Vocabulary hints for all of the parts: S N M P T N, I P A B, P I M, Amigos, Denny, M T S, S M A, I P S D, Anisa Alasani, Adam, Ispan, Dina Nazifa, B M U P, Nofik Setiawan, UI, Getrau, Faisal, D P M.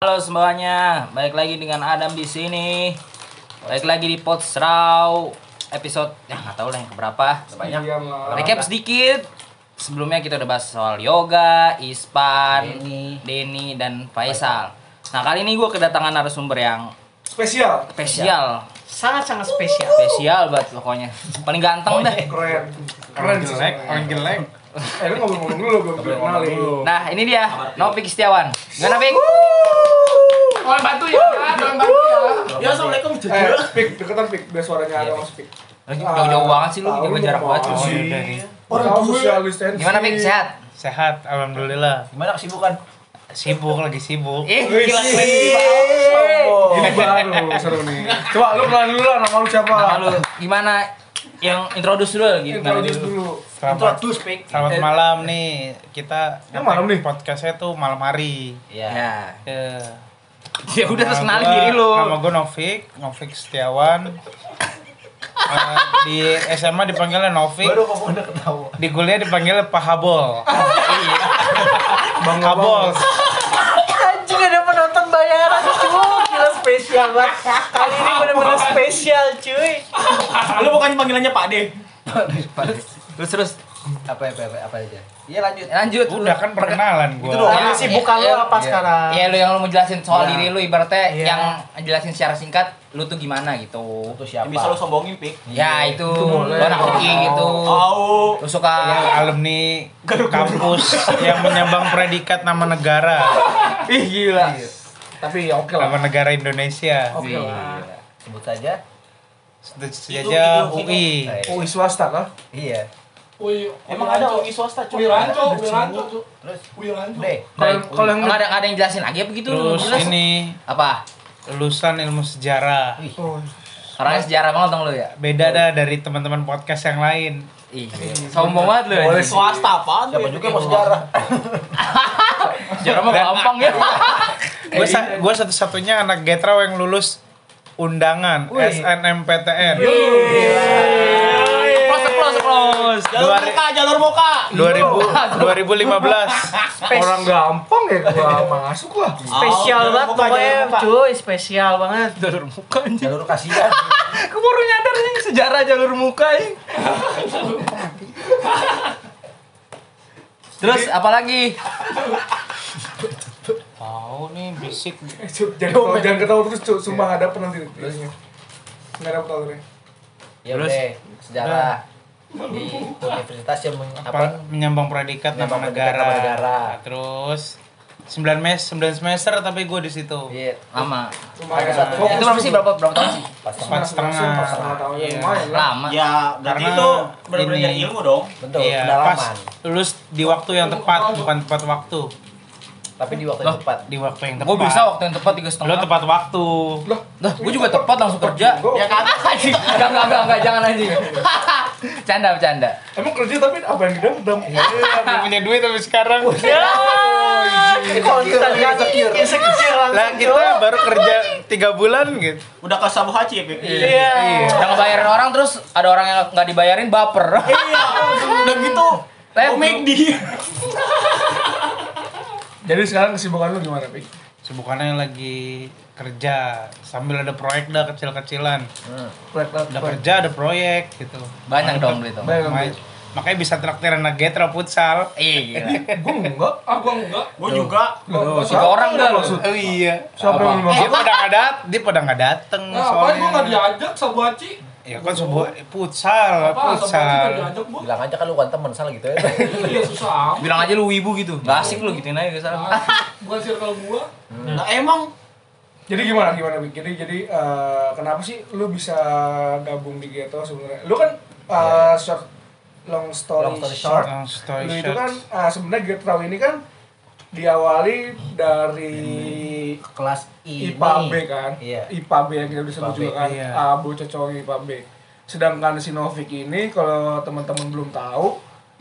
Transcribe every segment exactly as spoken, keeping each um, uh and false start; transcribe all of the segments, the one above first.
Halo semuanya, balik lagi dengan Adam di sini. Balik lagi di Getrau episode ya nggak tahu lah yang keberapa. Banyak. Recap sedikit. Sebelumnya kita udah bahas soal yoga, Ispan, Denny, Denny dan Faisal. Nah kali ini gue kedatangan narasumber yang spesial, spesial, sangat sangat spesial, spesial banget pokoknya. Paling ganteng deh. Keren, keren jelek, orang jelek. Eh lu ngomong-ngomong dulu, belum kenalin. Nah ini dia, Nofik Setiawan. Gimana Nofik? Tolong bantu ya, tolong bantu ya. Ya assalamualaikum. Eh, speak, deketan speak, biar suaranya ada orang speak. Jauh-jauh banget sih lu, jangan jarak banget sih. Orang social distancing. Gimana Nofik, sehat? Sehat, alhamdulillah. Gimana kesibukan? Sibuk, lagi sibuk. Eh, gila keren banget. Ini baru, seru nih. Coba lu kenalin dulu lah, nama lu siapa? Nama lu gimana? Yang introduce dulu lagi. Introduce dulu. Selamat, selamat malam nih. Kita ya, malam nih podcastnya tuh malam hari. Iya. Yeah. Ya udah terus kenalin diri lu. Nama gue Nofik, Nofik Setiawan. uh, di S M A dipanggilnya Nofik. Baru kok udah ketawa. Di kuliah dipanggilnya Pak Habol. Bang Habol. Anjing ada penonton bayaran cuy. Spesial banget. Kali ini benar-benar spesial, cuy. Lu bukan panggilannya Pak De. Terus terus apa apa apa, apa aja? Iya lanjut. Lanjut. Udah kan perkenalan gua. Itu doang ya, sibuk ya, lu ya, apa ya, sekarang? Iya lu yang lu mau jelasin soal ya. Diri lu ibaratnya ya. Yang jelasin secara singkat lu tuh gimana gitu. Itu siapa? Yang bisa lu sombongin, Pik. Ya itu. Lu anak hoki gitu. Oh. Lu suka ya, alumni kampus yang menyambang predikat nama negara. Ih gila. Tapi ya oke lah. Nama negara Indonesia. Oke lah. Sebut aja. Sebut saja U I. U I swasta kah? Iya. U I. Emang ada U I swasta? U I Ranco, U I Ranco. Terus U I Ranco. Kalau yang ada ada yang jelasin lagi apa gitu? Terus ini apa? Lulusan ilmu sejarah. Orangnya sejarah banget dong lu ya. Beda dah dari teman-teman podcast yang lain. Ih. Sombong banget lu. U I swasta apaan lu? Siapa juga mau sejarah? Sejarah mah gampang ya. Gue sa- gue satu-satunya anak Getrau yang lulus undangan S N M P T N. Close close close. Jalur muka, jalur muka. dua ribu dua ribu lima belas. Orang gampang ya gua masuk lah. Spesial banget pokoknya, cuy, spesial banget. Jalur muka anjing. Jalur kasihan. Gua baru nyadar nih sejarah jalur muka ini. Terus apalagi? Tahu nih bisik. Jangan jangan ketawa terus, Cuk. Sumpah ada penanti biasanya. Enggak ada tahu deh. Ya udah, sejarah di universitas yang apa menyambang predikat nama negara. Terus sembilan mes sembilan semester tapi gue di situ. Iya, lama. Itu berapa sih? Berapa berapa tahun sih? empat setengah tahun. Lama. Ya, berarti itu benar-benar nyari ilmu dong. Betul, pendalaman. Lulus di waktu yang tepat, bukan tepat waktu. Tapi di waktu yang tepat. Di waktu yang tepat. Gua bisa waktu yang tepat tiga setengah. Lo tepat waktu. Loh, nah, gua juga tepat langsung kerja. Ya kagak anjing. Enggak enggak enggak jangan anjing. Canda bercanda. Emang kerja tapi apa yang dendam? Ya, belum punya duit sampai sekarang. Kalau kita lihat sekecil langsung. Lah kita baru kerja tiga bulan gitu. Udah ke sabu haji ya, Beb. Iya. Enggak bayarin orang terus ada orang yang enggak dibayarin baper. Iya. Udah gitu. Make di. Jadi sekarang kesibukan lu gimana, Pik? Kesibukannya lagi kerja sambil ada proyek dah kecil-kecilan. Hmm. Proyek ada kerja, ada proyek gitu. Banyak dong itu. Makanya bisa traktiran anak Getrau futsal. Iya gila. Gua enggak, ah gua enggak. Gua juga. Gua orang enggak maksud. Oh iya. Siapa yang mau? Dia pada enggak dat, dia pada enggak dateng soalnya. Apa gua enggak diajak Sabuaci? Ya kan sebuah futsal, futsal. Bilang aja kan lu kan teman salah gitu ya. Iya susah. Bilang aja lu wibu gitu. Enggak asik lu gituin aja kesal. Bukan circle gua. Nah, emang jadi gimana gimana Bik? Jadi jadi uh, kenapa sih lu bisa gabung di Getrau sebenarnya? Lu kan uh, short long story, long story short. Long story lu short. Itu kan uh, sebenarnya Getrau ini kan diawali dari hmm. kelas ini. I P A B kan, yeah. I P A B yang kita udah sebut juga kan, yeah. A, Bu, Cocong, I P A B. Sedangkan si Nofik ini kalau teman-teman belum tahu,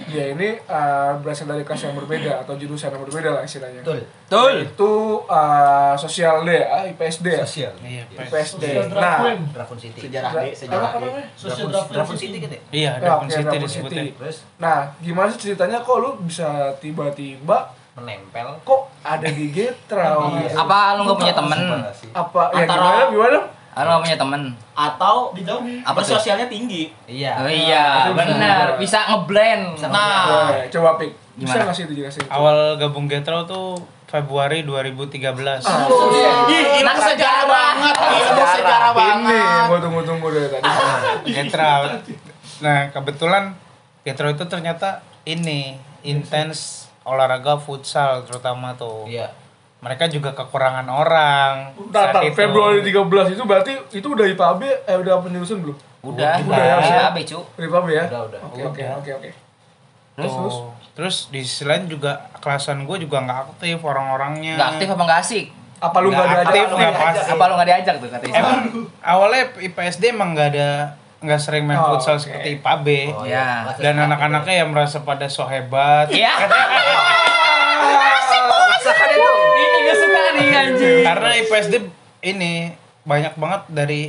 dia ini uh, berasal dari kelas yang berbeda atau jurusan yang berbeda lah istilahnya. Betul. Betul. Itu uh, sosial D, uh, I P S D. Sosial. Iya, I P S D. Nah, Drafun City. Sejarah D, sejarah D. Sosial Drafun City gitu. Iya, Drafun City disebutnya. Nah, gimana sih ceritanya kok lu bisa tiba-tiba menempel. Kok ada di Getrau? Iya. Apa lu nggak punya temen? Apa? Ya gimana? Gimana? Lu nggak punya temen? Atau dijauhi? Apa sosialnya tinggi? Iya. Oh, iya, benar. Bisa ngeblend. Nah, coba pik. Bisa nggak sih itu jelasin? Awal gabung Getrau tuh Februari dua ribu tiga belas. Oh, oh, iya. Ini sejarah banget. Ini sejarah banget. Ini gua tunggu-tunggu dari tadi. Getrau. Nah, kebetulan Getrau itu ternyata ini intens olahraga futsal terutama tuh. Iya. Mereka juga kekurangan orang. Entar Februari tiga belas itu berarti itu udah I P A B eh udah penjurusan belum? Udah. Udah ya. I P A B, Cuk. I P A B ya? Udah, udah. Oke, oke, oke, oke. Terus terus terus di sisi lain juga kelasan gue juga nggak aktif orang-orangnya. Nggak aktif apa nggak asik? Apa lu nggak ada aktif? Apa lu nggak diajak tuh katanya? Emang awalnya I P S D emang nggak ada, nggak sering main oh, futsal okay. seperti I P A B. Oh, ya. Dan anak-anaknya yang merasa pada so hebat. Iya. Ini gak suka nih anjing. Karena I P S D ini banyak banget dari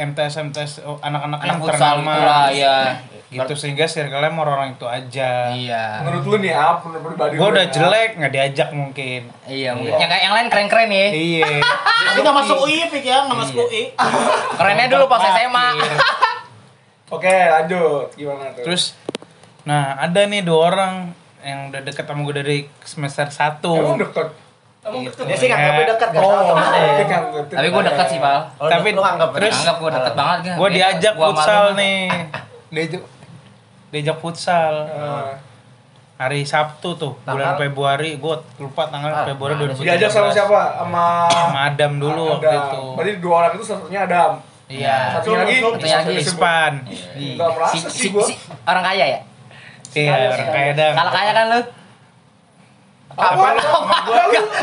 M T S M T S anak-anak yang ternama ya. Gitu sehingga circle-nya mau orang itu aja. Iya. Menurut lu nih apa pribadi gua udah jelek enggak diajak mungkin. Iya, mungkin. Yang kayak yang lain keren-keren ya. Iya. Tapi enggak masuk U I Pik ya, enggak masuk U I. Kerennya dulu pas S M A. Oke, lanjut. Gimana tuh? Terus nah, ada nih dua orang yang udah deket sama gue dari semester satu. Emang deket? Emang deket? Dia sih nganggapnya deket gak tau temen. Tapi gue deket sih, Pal. Tapi lu nganggap gue deket banget kan? Gue diajak futsal nih. Diajak futsal hari Sabtu tuh, bulan Februari. Gue lupa tanggal Februari dua ribu tiga belas. Diajak sama siapa? Sama Adam dulu waktu itu. Berarti dua orang itu satunya Adam. Iya. Satunya lagi? Satunya lagi Ispan. Si orang kaya ya? Iya, orang kaya dong. Kalau kaya kan lu? Apa?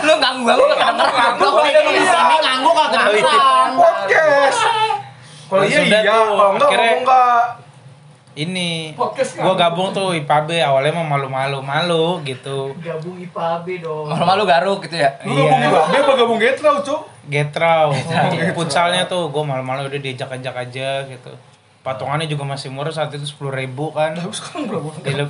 Lu nganggu aku gak kedengeran. Lu di sini nganggu gak kedengeran. Podcast. Kalau iya iya, kalau enggak ngomong enggak. Ini, gua gabung tuh I P A B awalnya mah malu-malu malu gitu. Gabung I P A B dong. Malu-malu garuk gitu ya. Lu gabung I P A B apa gabung Getrau, Cuk? Getrau. Futsalnya tuh gua malu-malu udah diajak-ajak aja gitu. Patungannya juga masih murah saat itu sepuluh ribu kan. Tapi sekarang berapa?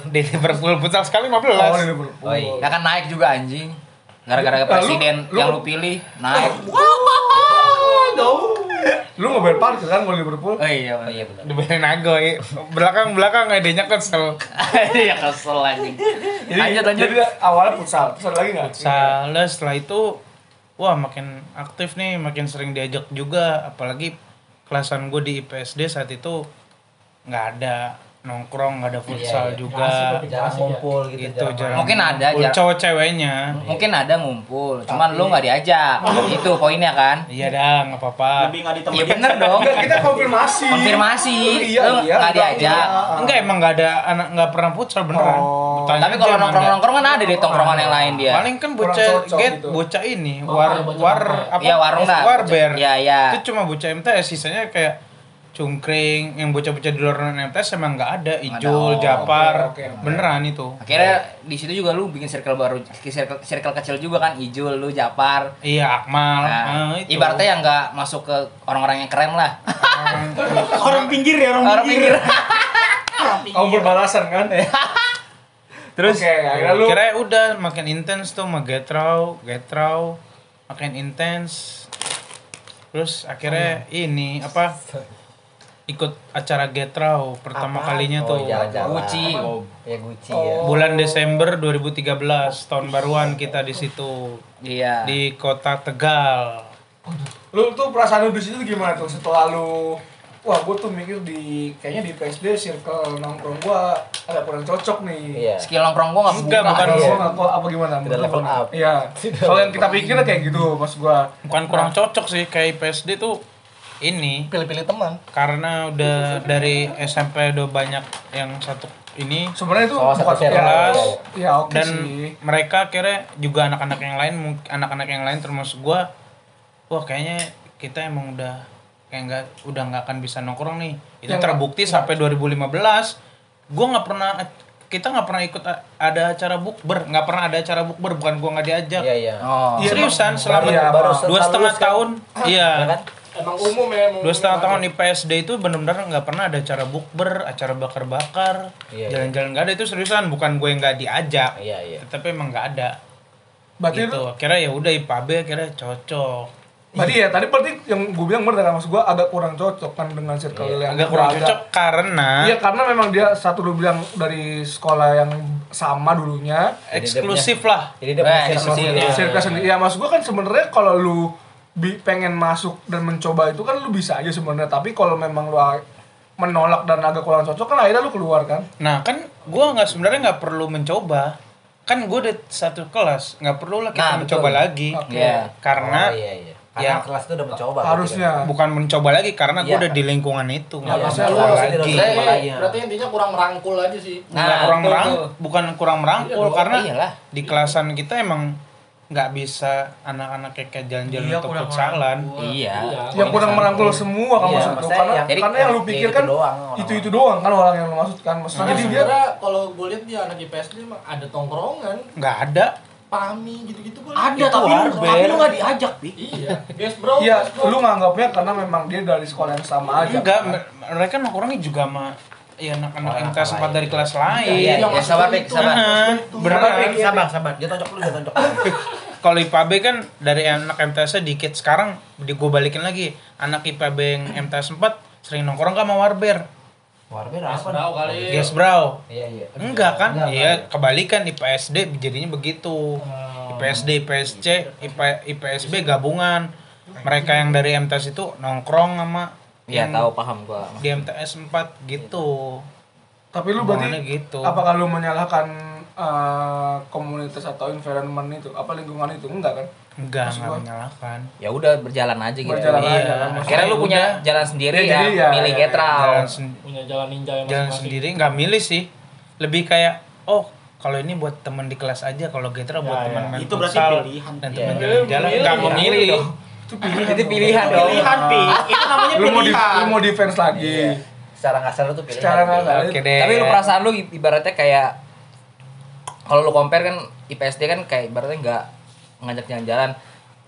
Di Liverpool futsal sekali lima belas. Oh, Liverpool. Oh, iya. Nah, kan naik juga anjing. Gara-gara presiden lu, yang lu pilih naik. Jauh. Lu enggak bayar parkir kan kalau Liverpool? Oh iya, oh, iya benar. Dibayarin agoy. Belakang-belakang adanya kesel. Iya kesel anjing. Lanjut lanjut. Jadi awalnya futsal, terus ada lagi enggak? Futsal. Setelah itu wah makin aktif nih, makin sering diajak juga apalagi kelasan gue di I P S D saat itu nggak ada nongkrong, nggak ada futsal iya, iya. juga, jarang ngumpul gitu, gitu jarang. Mungkin ada aja. Cowok ceweknya. Mungkin ada ngumpul, cuman tapi... lu nggak diajak. Itu poinnya kan? Iya dah, nggak apa-apa. Lebih nggak ditemenin. Iya bener dong. Kita konfirmasi. Konfirmasi. Iya, lu iya, nggak diajak. Iya. Enggak emang nggak ada anak nggak pernah futsal beneran. Oh. Tapi kalau nongkrong-nongkrong kan ada di tongkrongan yang lain dia. Paling kan bocah get, bocah ini, war war apa? Iya warung lah. Warber. Iya iya. Itu cuma bocah M T S, sisanya kayak cungkring, yang bocah-bocah di luar M T S emang nggak ada, Ijul, oh, Japar, okay, okay, okay. beneran itu. Akhirnya di situ juga lu bikin circle baru, circle, circle kecil juga kan, Ijul, lu Japar. Iya, Akmal. Nah, nah, itu. Ibaratnya yang nggak masuk ke orang-orang yang keren lah. Orang pinggir ya, orang, orang pinggir. pinggir. Om berbalasan kan? Terus, okay, lu... kira udah makin intens tuh, makin Getrau, Getrau, makin intens. Terus akhirnya oh, ini apa? Ikut acara Getrau pertama apa? Kalinya tuh. Oh, Guci. Oh, ya Guci ya. Bulan Desember dua ribu tiga belas tahun baruan kita di situ. Iya. Di kota Tegal. Lu tuh perasaan lu di situ gimana tuh setelah lu wah, gua tuh mikir di kayaknya di P S D circle nongkrong gua ada kurang cocok nih. Iya. Skill nongkrong gua enggak buka. Bukan ya. Gua apa gimana? Tidak level up. Iya. Soalnya kita pikirnya kayak gitu, Mas gua. Bukan kurang cocok sih kayak P S D tuh ini pilih-pilih teman karena udah dari S M P udah banyak yang satu ini sebenarnya itu buat kelas ya, okay dan sih. Mereka kira juga anak-anak yang lain anak-anak yang lain termasuk gua wah kayaknya kita emang udah kayak nggak udah nggak akan bisa nongkrong nih itu ya, terbukti gak, sampai dua ribu lima belas gua nggak pernah kita nggak pernah ikut ada acara bukber nggak pernah ada acara bukber bukan gua nggak diajak iya, iya. Oh. Seriusan selama ya, dua setengah tahun iya emang umum ya emang dua setengah tahun di P S D itu benar-benar nggak pernah ada acara bukber, acara bakar-bakar, iya, jalan-jalan nggak ada itu seriusan bukan gue yang nggak diajak, iya, iya. Tapi emang nggak ada. Berarti gitu. Akhirnya ya udah I P A B akhirnya cocok. Berarti ya tadi berarti yang gue bilang benar kan, maksud gue agak kurang cocok kan dengan circle iya, yang agak kurang agak, cocok karena iya karena memang dia satu dulu bilang dari sekolah yang sama dulunya, jadi eksklusif dia punya, lah. Jadi dia punya circle sendiri. Circle sendiri. Ya maksud gue kan sebenarnya kalau lu pengen masuk dan mencoba itu kan lu bisa aja sebenarnya, tapi kalau memang lu menolak dan agak kurang cocok kan akhirnya lu keluar kan. Nah kan gue nggak sebenarnya nggak perlu mencoba kan, gue udah satu kelas nggak perlu lah kita nah, mencoba betul. lagi okay. yeah. karena oh, iya, iya. ya kelas itu udah mencoba harusnya kan? Bukan mencoba lagi karena gue yeah. udah di lingkungan itu nggak yeah, perlu yeah. lagi. Lagi. Berarti, berarti intinya kurang merangkul aja sih. Nah, nggak kurang merangkul, bukan kurang merangkul iya, karena iyalah. Di kelasan kita emang nggak bisa anak-anak kayak jalan-jalan iya, untuk futsalan. Iya. Yang kurang merangkul semua kan iya, maksud tuh. Karena, yang, karena yang lu pikirkan itu-itu doang kan orang yang lu maksudkan. Maksudnya nah, dia kalau gue lihat dia anak I P S dia emang ada tongkrongan. Nggak ada. Pami gitu-gitu gue lihat. Ada tapi, tapi lu nggak diajak, Pi. Iya. Best bro. Iya, lu nganggapnya karena memang dia dari sekolah yang sama aja. Enggak, kan? Mereka nongkrongnya juga sama ya anak-anak yang kelas empat dari kelas lain. Iya, ya, ya, sabar, Pik, sabar. Berapa Pik? Sabar, sabar. Dia tonjok dulu, dia tonjok. Kalau I P A B kan dari anak M T S-nya dikit. Sekarang gue balikin lagi. Anak I P A B yang M T S empat sering nongkrong gak sama Warber? Warber apa? Getrau kali. Getrau. Iya, iya. Enggak kan? Iya, kebalikan I P S D jadinya begitu. I P S D, I P S C, I P S B gabungan. Mereka yang dari M T S itu nongkrong sama ya tahu paham gua. Di M T S empat gitu. Tapi lu berarti gitu. Apakah lu menyalahkan uh, komunitas atau environment itu? Apa lingkungan itu? Enggak kan? Enggak, enggak menyalahkan. Ya udah berjalan aja gitu. Berjalan iya. aja. Kan? Akhirnya lu punya udah. jalan sendiri ya, ya milih ya, Getrau. Jalan sen- punya jalan ninja yang masing-masing. Jalan sendiri enggak milih sih. Lebih kayak oh, kalau ini buat teman di kelas aja, kalau Getrau ya, buat ya. teman main. Itu berarti pilihan dan teman ya. jalan-jalan enggak jalan, memilih. Itu pilihan, itu pilihan dong. Pilihan, Pi. Itu namanya pilihan. Lu mau, di, lu mau defense lagi. Iya. Secara nggak sadar tuh pilihan. Secara nggak sadar. Oke deh. Tapi lu perasaan lu ibaratnya kayak kalau lu compare kan I P S D kan kayak ibaratnya nggak ngajak jalan-jalan.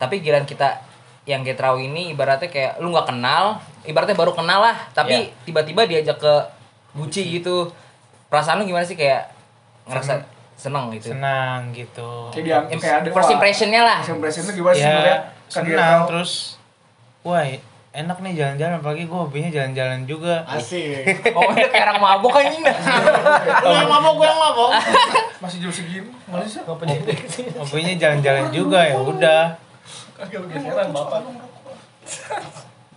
Tapi giliran kita yang Getrau ini ibaratnya kayak lu nggak kenal, ibaratnya baru kenal lah. Tapi yeah. tiba-tiba diajak ke Guci gitu. Perasaan lu gimana sih kayak ngerasa seneng gitu? Senang gitu. Kayak ada first impression-nya lah. First impression-nya gimana sih sebenarnya? Senang terus, wah enak nih jalan-jalan, apalagi gue hobinya jalan-jalan juga. Asik. Oh udah kayak orang mabok kan ini. Lu yang mabok, gue yang mabok. Masih jauh segini, masih apa jadi? Hobinya jalan-jalan juga ya udah.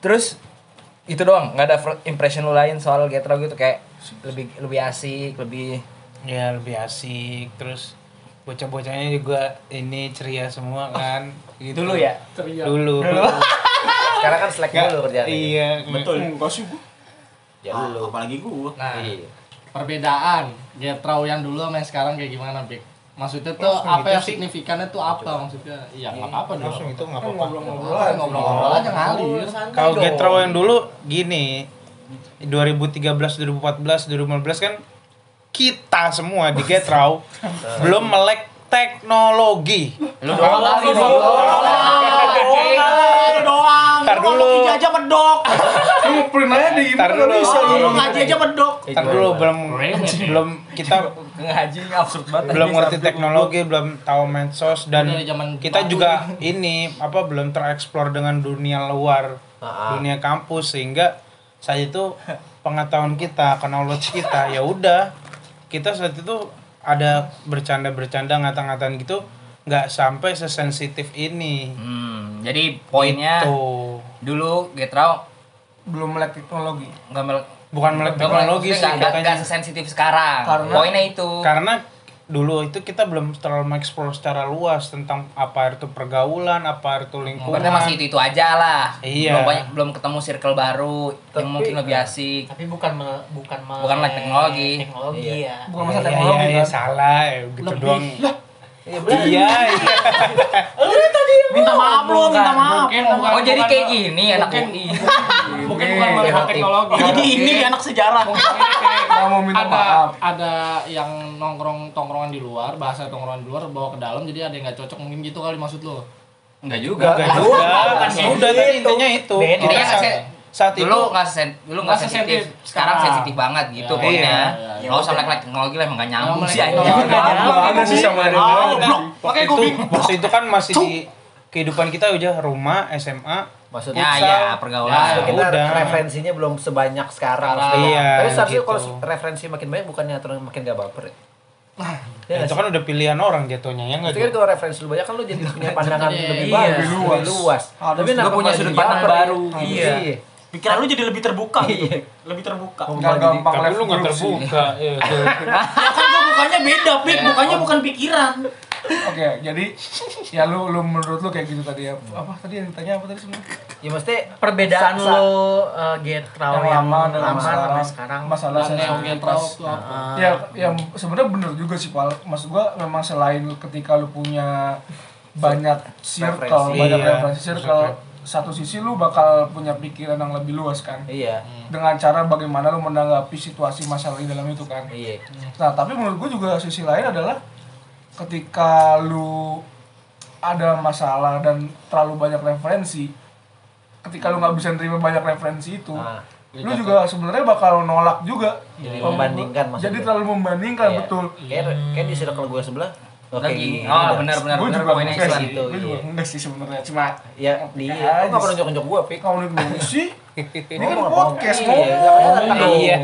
Terus itu doang, nggak ada impression lu lain soal Getrau gitu kayak lebih lebih asik, lebih ya lebih asik terus. Bocah-bocahnya juga ini ceria semua kan gitu. Dulu ya? Ceria. Dulu. Dulu. Sekarang kan slack dulu kerjaan. Iya, gitu. Betul. Enggak sih gua. Ya ah, dulu apalagi gua. Nah, iya. Perbedaan Getrau yang dulu sama yang sekarang kayak gimana, Bik? Maksudnya tuh langsung apa gitu yang signifikannya tuh apa coba. Maksudnya? Iya, enggak apa-apa dulu. Langsung itu enggak apa-apa. Ngobrol-ngobrol aja ngalir. Kalau Getrau yang dulu gini dua ribu tiga belas, dua ribu empat belas, dua ribu lima belas kan kita semua di Getrau belum melek teknologi. Lu doang lu doang. Entar dulu. Ngaji aja medok. Lu print aja di bisa lu ngaji aja medok. Entar dulu belum belum kita ngaji absurd banget. Belum ngerti teknologi, belum tahu medsos dan kita juga ini apa belum tereksplor dengan dunia luar, dunia kampus sehingga saat itu pengetahuan kita, knowledge kita ya udah kita saat itu ada bercanda-bercanda ngata-ngataan gitu nggak sampai sesensitif ini. Hmm, jadi poinnya gitu. Dulu Getrau belum melek teknologi, nggak melek, bukan melek teknologi sih, nggak sesensitif sekarang. Karena, poinnya itu karena dulu itu kita belum terlalu mengeksplor secara luas tentang apa itu pergaulan, apa itu lingkungan. Berarti masih itu-itu aja lah. Iya. Belum banyak, belum ketemu circle baru tapi, yang mungkin lebih asik. Tapi bukan me, bukan me, bukan like teknologi. Teknologi iya. ya. Bukan masalah teknologi. Iya, iya, salah ya gitu doang. Iya, iya. Udah tadi minta maaf lu, minta maaf. Mungkin, bukan, oh, jadi kayak gini anak U I. Mungkin bukan masalah teknologi. Jadi ini anak sejarah. Mau minta ada, maaf. Ada yang nongkrong tongkrongan di luar, bahasa tongkrongan di luar bawa ke dalam jadi ada yang enggak cocok mungkin gitu kali maksud lo. Enggak juga. Enggak juga. Udah tadi intinya itu. Intinya saat itu dulu nggak sen sensitif, sekarang ah. sensitif banget gitu ya, pokoknya nggak usah like-like teknologi lah, emang nggak nyambung sih, nggak nyambung sih sama ada makanya gue bingung. Waktu itu kan masih di kehidupan kita aja, rumah, S M A, maksudnya ya, ya pergaulan ya, ya. Kita udah. Referensinya belum sebanyak sekarang ah, iya, tapi seharusnya gitu. Kalau referensi makin banyak bukannya aturan makin gak baper ya? Ah, ya, itu kan udah pilihan orang jatuhnya ya nggak? Tapi kan kalau referensi lu banyak kan lu jadi punya pandangan lebih iya, bagus, luas, luas. Ah, tapi lu punya sudut pandang baru. Iya. iya. Pikiran lu jadi lebih terbuka gitu. Lebih terbuka. Enggak gampang lah lu enggak terbuka. Iya. Kan gua mukanya beda, Pik. Mukanya bukan pikiran. Oke, jadi ya lu lu menurut lu kayak gitu tadi ya. Apa tadi yang ditanya apa tadi sebenarnya? Ya mesti perbedaan lu Getrau yang lama dan sekarang. Masalah saya Getrau itu apa? Ya yang sebenarnya bener juga sih, Pak. Maksud gua memang selain ketika lu punya banyak circle, banyak referensi circle, satu sisi lu bakal punya pikiran yang lebih luas kan, iya, dengan cara bagaimana lu menanggapi situasi masalah di dalam itu kan, iya. Nah tapi menurut gue juga sisi lain adalah ketika lu ada masalah dan terlalu banyak referensi, ketika lu nggak bisa nerima banyak referensi itu, nah, lu juga sebenarnya bakal nolak juga, jadi membandingkan maksudnya, jadi terlalu membandingkan, iya. Betul, kayak kayak di circle gue sebelah. Oke, okay, oh benar-benar benar poinnya sih itu. Iya. Enggak sih sebenarnya, cuma ya dia enggak oh, perlu nyonjok-nyonjok gua, Pik. Kalau lu sih. Ini kan podcast kok. Iya.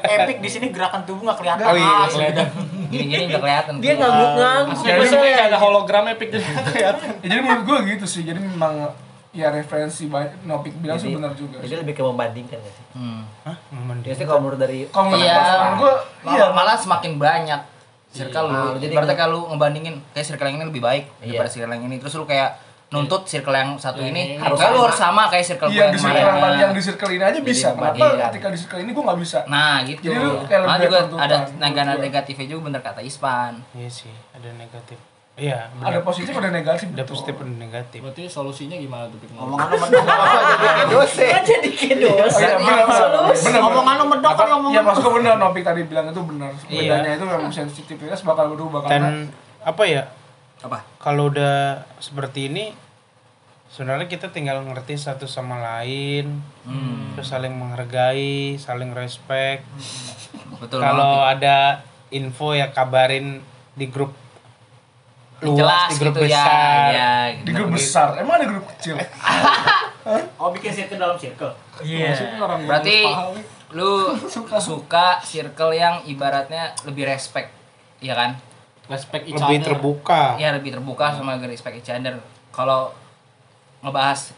Epic di sini gerakan tubuh enggak kelihatan. Oh iya, kelihatan. Gini-gini enggak kelihatan. Dia ngangguk-ngangguk. Jadi kayak ada hologram Epic jadi kelihatan. Jadi menurut gua gitu sih. Jadi memang ya referensi banyak, Nofik bilang sih benar juga. Jadi lebih ke membandingkan ya sih. Hmm. Hah? Membandingkan. Jadi kalau menurut dari pengalaman gua, iya malah semakin banyak. Circle iya, lu, jadi berarti kalau lu ngebandingin kayak circle yang ini lebih baik iya. daripada circle yang ini, terus lu kayak nuntut circle yang satu iya, ini harus lu harus sama kayak circle iya, gue yang kemarin. Iya, yang di circle ini aja jadi bisa, kenapa iya. ketika di circle ini gue nggak bisa? Nah gitu. Jadi lu kayak nah, lebih juga ada negatif negatifnya juga, bener kata Ispan. Iya sih, ada negatif. Iya, ada positif ada negatif. Ada positif dan negatif. Berarti solusinya gimana tuh? Omongan lu medok jadi dosa. Kan jadi dosa. Omongan lu medok kan omongan. Ya maksud gue benar Nofik tadi bilang itu benar. Bedanya itu memang sensitivitas bakal berubah karena dan apa ya? Apa? Kalau udah seperti ini sebenarnya kita tinggal ngerti satu sama lain, hmm. terus saling menghargai, saling respect. Betul. Kalau ada info ya kabarin di grup luas, jelas di grup gitu besar, ya, ya, gitu. Di grup besar, emang ada grup kecil? Oh bikin circle dalam circle? Iya, yeah. Berarti lu suka. suka circle yang ibaratnya lebih respect, iya kan? Respect each other. Lebih terbuka. Iya lebih terbuka sama respect each other. Kalau ngebahas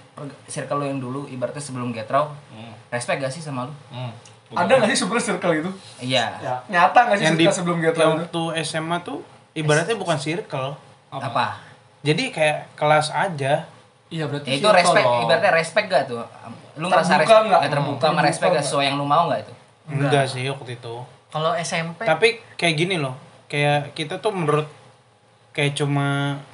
circle lu yang dulu, ibaratnya sebelum Getrau, hmm. respect gak sih sama lu? Hmm. Ada gak sih sebenernya circle itu? Iya yeah. Nyata gak sih circle sebelum Getrau itu? Waktu S M A tuh ibaratnya bukan circle apa? apa? Jadi kayak kelas aja. Iya berarti ya, itu respect, loh. Ibaratnya respect gak tuh? Lu ngerasa respect gak terbuka, terbuka sama respect gak sesuai yang lu mau gak itu? Enggak, enggak sih waktu itu. Kalau S M P? Tapi kayak gini loh. Kayak kita tuh menurut kayak cuma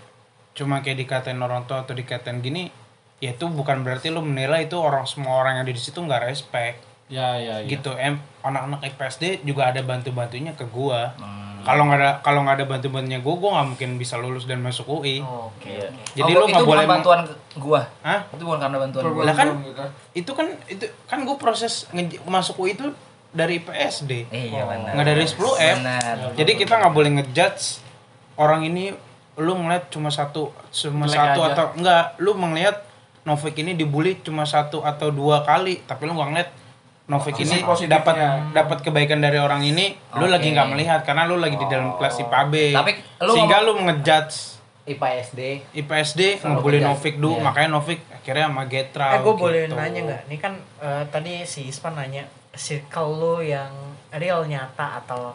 cuma kayak dikatain orang tua atau dikatain gini, ya itu bukan berarti lu menilai itu orang semua orang yang ada di situ nggak respect. Ya ya ya. Gitu. Em anak-anak I P S D juga ada bantu-bantunya ke gua. Hmm. Kalau nggak ada kalau nggak ada bantuannya gue, gue nggak mungkin bisa lulus dan masuk U I. Oh, oke. Okay. Jadi oh, lu nggak boleh bantuan gue. Hah? Itu bukan karena bantuan gue. Lah kan itu kan itu kan gue proses masuk U I itu dari I P S D. Iya oh. benar. Nggak dari sepuluh F. Benar. Jadi kita nggak boleh ngejudge orang ini. Lu ngeliat cuma satu cuma Jelek satu aja. Atau enggak? Lu melihat Nofik ini dibully cuma satu atau dua kali, tapi lu nggak ngeliat Nofik ini dapat dapat kebaikan dari orang ini, okay. Lu lagi nggak melihat karena lu lagi oh. di dalam kelas I P A B. Tapi lu sehingga ngom- lu ngejudge I P A S D I P A S D ngebully Nofik dulu, yeah. Makanya Nofik akhirnya sama Getrau. Eh gue gitu. Boleh nanya nggak? Ini kan uh, tadi si Ispan nanya circle lu yang real nyata atau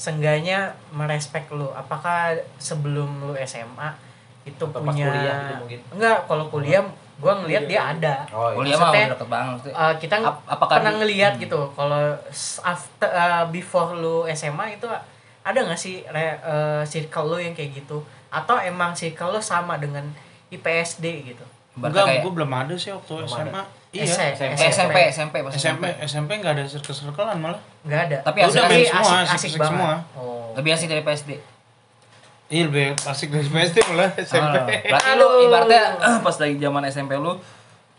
seenggaknya merespek lu. Apakah sebelum lu S M A itu Bapak punya? Kuliah gitu mungkin. Enggak, kalau kuliah hmm. gue ngelihat dia ada, oh, iya. maksudnya uh, kita Ap- pernah ngelihat hmm. gitu. Kalau after uh, before lu S M A itu ada nggak sih re, uh, circle lu yang kayak gitu? Atau emang circle lu sama dengan I P S D gitu? Enggak, gue belum ada sih waktu S M A. Iya. S M P, SMP, SMP, SMP nggak ada circle-circlean malah. Nggak ada. Tapi asik semua, asik semua. Lebih asik dari I P S D. Iya lebih asik dari S M P malah S M P. Oh, berarti lu ibaratnya pas lagi zaman S M P lu,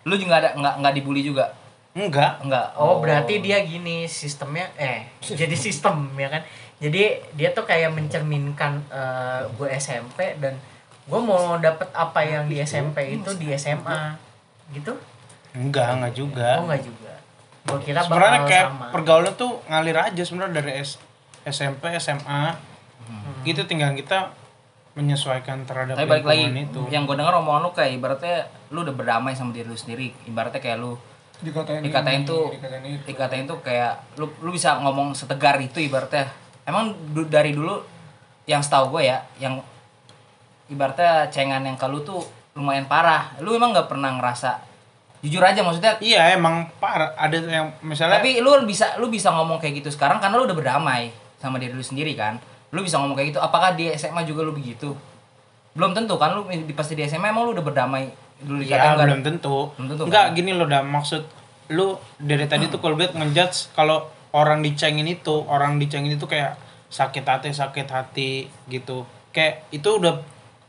lu juga nggak ada nggak nggak dibully juga. Enggak, enggak. Oh, oh, berarti dia gini sistemnya eh jadi sistem ya kan. Jadi dia tuh kayak mencerminkan uh, gue S M P dan gue mau dapet apa yang di S M P itu di S M A gitu? Enggak, enggak juga. Oh, enggak juga. Gue kira sebenarnya kayak sama pergaulan tuh ngalir aja sebenarnya dari S- SMP, S M A. Hmm. Gitu tinggal kita menyesuaikan terhadap itu. Tapi balik lagi itu. Yang gue dengar omongan lu kayak ibaratnya lu udah berdamai sama diri lu sendiri. Ibaratnya kayak lu dikatain, dikatain ini, tuh dikatain, dikatain tuh kayak lu lu bisa ngomong setegar itu ibaratnya. Emang du, dari dulu yang setahu gue ya, yang ibaratnya cengan yang ke lu tuh lumayan parah. Lu emang nggak pernah ngerasa, jujur aja maksudnya? Iya emang parah. Ada yang misalnya. Tapi lu bisa lu bisa ngomong kayak gitu sekarang karena lu udah berdamai sama diri lu sendiri kan. Lu bisa ngomong kayak gitu. Apakah di S M A juga lu begitu? Belum tentu kan. Lu pasti di S M A emang lu udah berdamai dulu ya, belum tentu. Belum tentu. Enggak kan? Gini lo dah maksud lu dari tadi tuh kalau buat ngejudge kalau orang dicengin itu, orang dicengin itu kayak sakit hati, sakit hati gitu. Kayak itu udah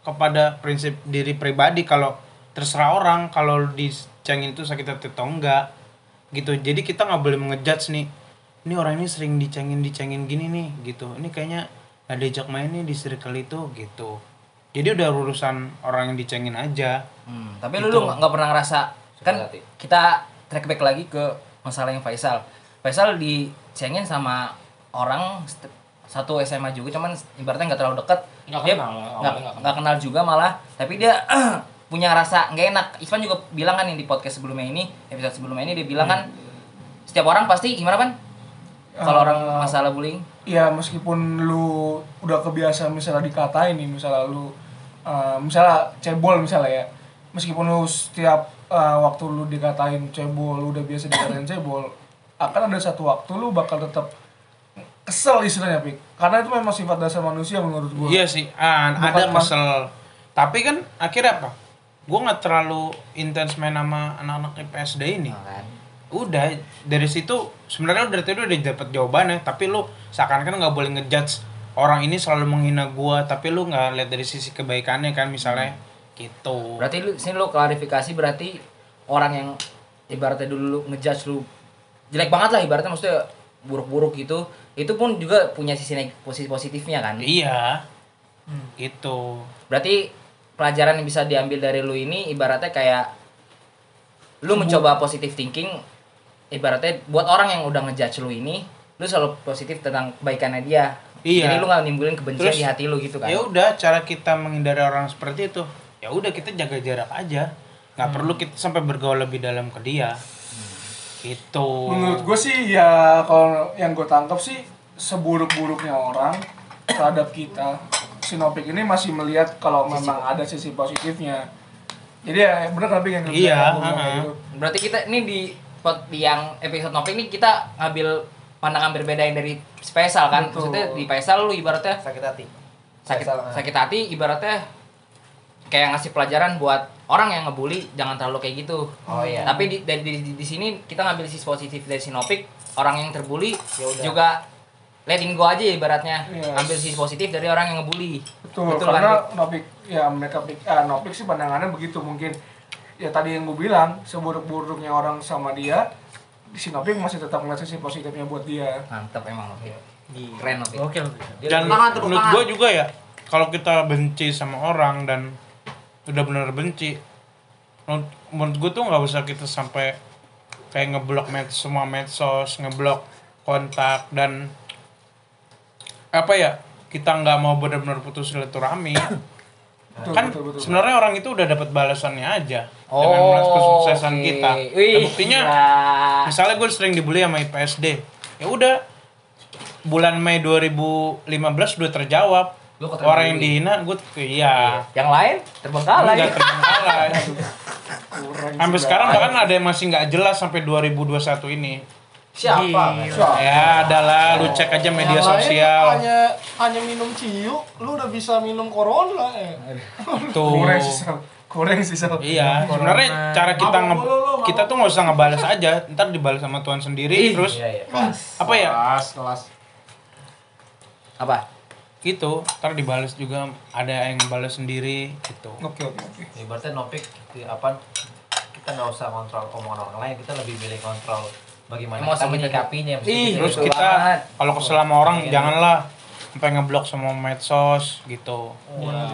kepada prinsip diri pribadi kalau terserah orang kalau dicengin itu sakit hati atau enggak gitu. Jadi kita enggak boleh ngejudge nih. Ini orang ini sering dicengin-dicengin gini nih gitu. Ini kayaknya ada diajak main nih di circle itu gitu. Jadi udah urusan orang yang dicengin aja. Hmm, tapi gitu. Lu nggak pernah ngerasa kan? Kita track back lagi ke masalah yang Faisal. Faisal dicengin sama orang satu S M A juga, cuman ibaratnya nggak terlalu deket. Gak dia nggak kenal. kenal juga malah. Tapi dia punya rasa nggak enak. Ispan juga bilang kan di podcast sebelumnya ini, episode sebelumnya ini dia bilang hmm. kan setiap orang pasti gimana kan? Kalau uh, orang masalah bullying? Ya meskipun lu udah kebiasa misalnya dikatain nih, misalnya lu Uh, misalnya cebol misalnya ya, meskipun lu setiap uh, waktu lu dikatain cebol, lu udah biasa dikatain cebol, akan ada satu waktu lu bakal tetap kesel istilahnya, Pik. Karena itu memang sifat dasar manusia menurut gue. Iya sih, an, ada kesel. Tapi kan akhirnya apa? Gue nggak terlalu intens main sama anak-anak I P S D ini. Udah dari situ sebenarnya dari tadi udah dapet jawabannya, tapi lu seakan-akan nggak boleh ngejudge. Orang ini selalu menghina gua, tapi lu nggak lihat dari sisi kebaikannya kan misalnya hmm. gitu. Berarti lu sini lu klarifikasi berarti orang yang ibaratnya dulu lu ngejudge lu jelek banget lah ibaratnya maksudnya buruk-buruk gitu, itu pun juga punya sisi positif positifnya kan? Iya, hmm. gitu. Berarti pelajaran yang bisa diambil dari lu ini ibaratnya kayak lu mencoba positive thinking, ibaratnya buat orang yang udah ngejudge lu ini, lu selalu positif tentang kebaikannya dia. Iya. Jadi lu nggak nimbulin kebencian terus, di hati lu gitu kan? Ya udah, cara kita menghindari orang seperti itu, ya udah kita jaga jarak aja, nggak hmm. perlu kita sampai bergaul lebih dalam ke dia. Hmm. Gitu. Menurut gue sih ya kalau yang gue tangkap sih seburuk-buruknya orang terhadap kita, si Nofik ini masih melihat kalau memang ada sisi positifnya. Jadi ya benar tapi yang lebih iya. Uh-huh. Berarti kita ini di pot yang episode Nofik ini kita ngambil pandangan berbeda yang dari Faisal kan. Betul. Maksudnya di Faisal lu ibaratnya sakit hati. Sakit Faisal, sakit hati ibaratnya kayak ngasih pelajaran buat orang yang ngebully jangan terlalu kayak gitu. Oh iya. Tapi di dari di, di, di sini kita ngambil sisi positif dari si Nofik, orang yang terbully yaudah juga letting go aja ibaratnya. Yes. Ambil sisi positif dari orang yang ngebully. Betul. Betul karena kan? Nofik ya mereka uh, Nofik sih pandangannya begitu mungkin. Ya tadi yang gue bilang, seburuk-buruknya orang sama dia si Nofik masih tetap ngeliat sisi positifnya buat dia. Mantap emang Nofik. Keren Nofik. Oke. Dan menurut gue juga ya, kalau kita benci sama orang dan udah benar benci, menurut, menurut gue tuh nggak usah kita sampai kayak ngeblok med semua medsos, ngeblok kontak dan apa ya, kita nggak mau benar-benar putus silaturahmi. Betul, kan betul, betul, sebenarnya betul. Orang itu udah dapat balasannya aja oh, dengan melihat kesuksesan okay. kita. Wih, nah, buktinya, nah. Misalnya gue sering dibully sama I P S D, ya udah bulan Mei dua ribu lima belas udah terjawab. Orang yang dihina, gue iya. Yang lain terbengkalai. Gak terbengkalai. Sampai sekarang bahkan ada yang masih nggak jelas sampai dua ribu dua puluh satu ini. Siapa? Siapa? Ya adalah lu cek aja media yang sosial. Lain, hanya hanya minum ciu, lu udah bisa minum corona ya. Tuh. Goreng sisa. Goreng sisa. Iya, sebenarnya cara kita nge kita tuh enggak usah ngebalas aja, ntar dibalas sama Tuhan sendiri. Ih, terus. Iya, iya. Apa ya? Kelas, kelas. Apa? Gitu, ntar dibalas juga ada yang balas sendiri gitu. Oke, oke, oke. Ibaratnya Nofik di apa? kita nggak usah kontrol omongan orang lain, kita lebih milih kontrol bagaimana kita menyikapinya. Ih, terus kita kalau kesel sama orang janganlah sampai ngeblok semua medsos gitu.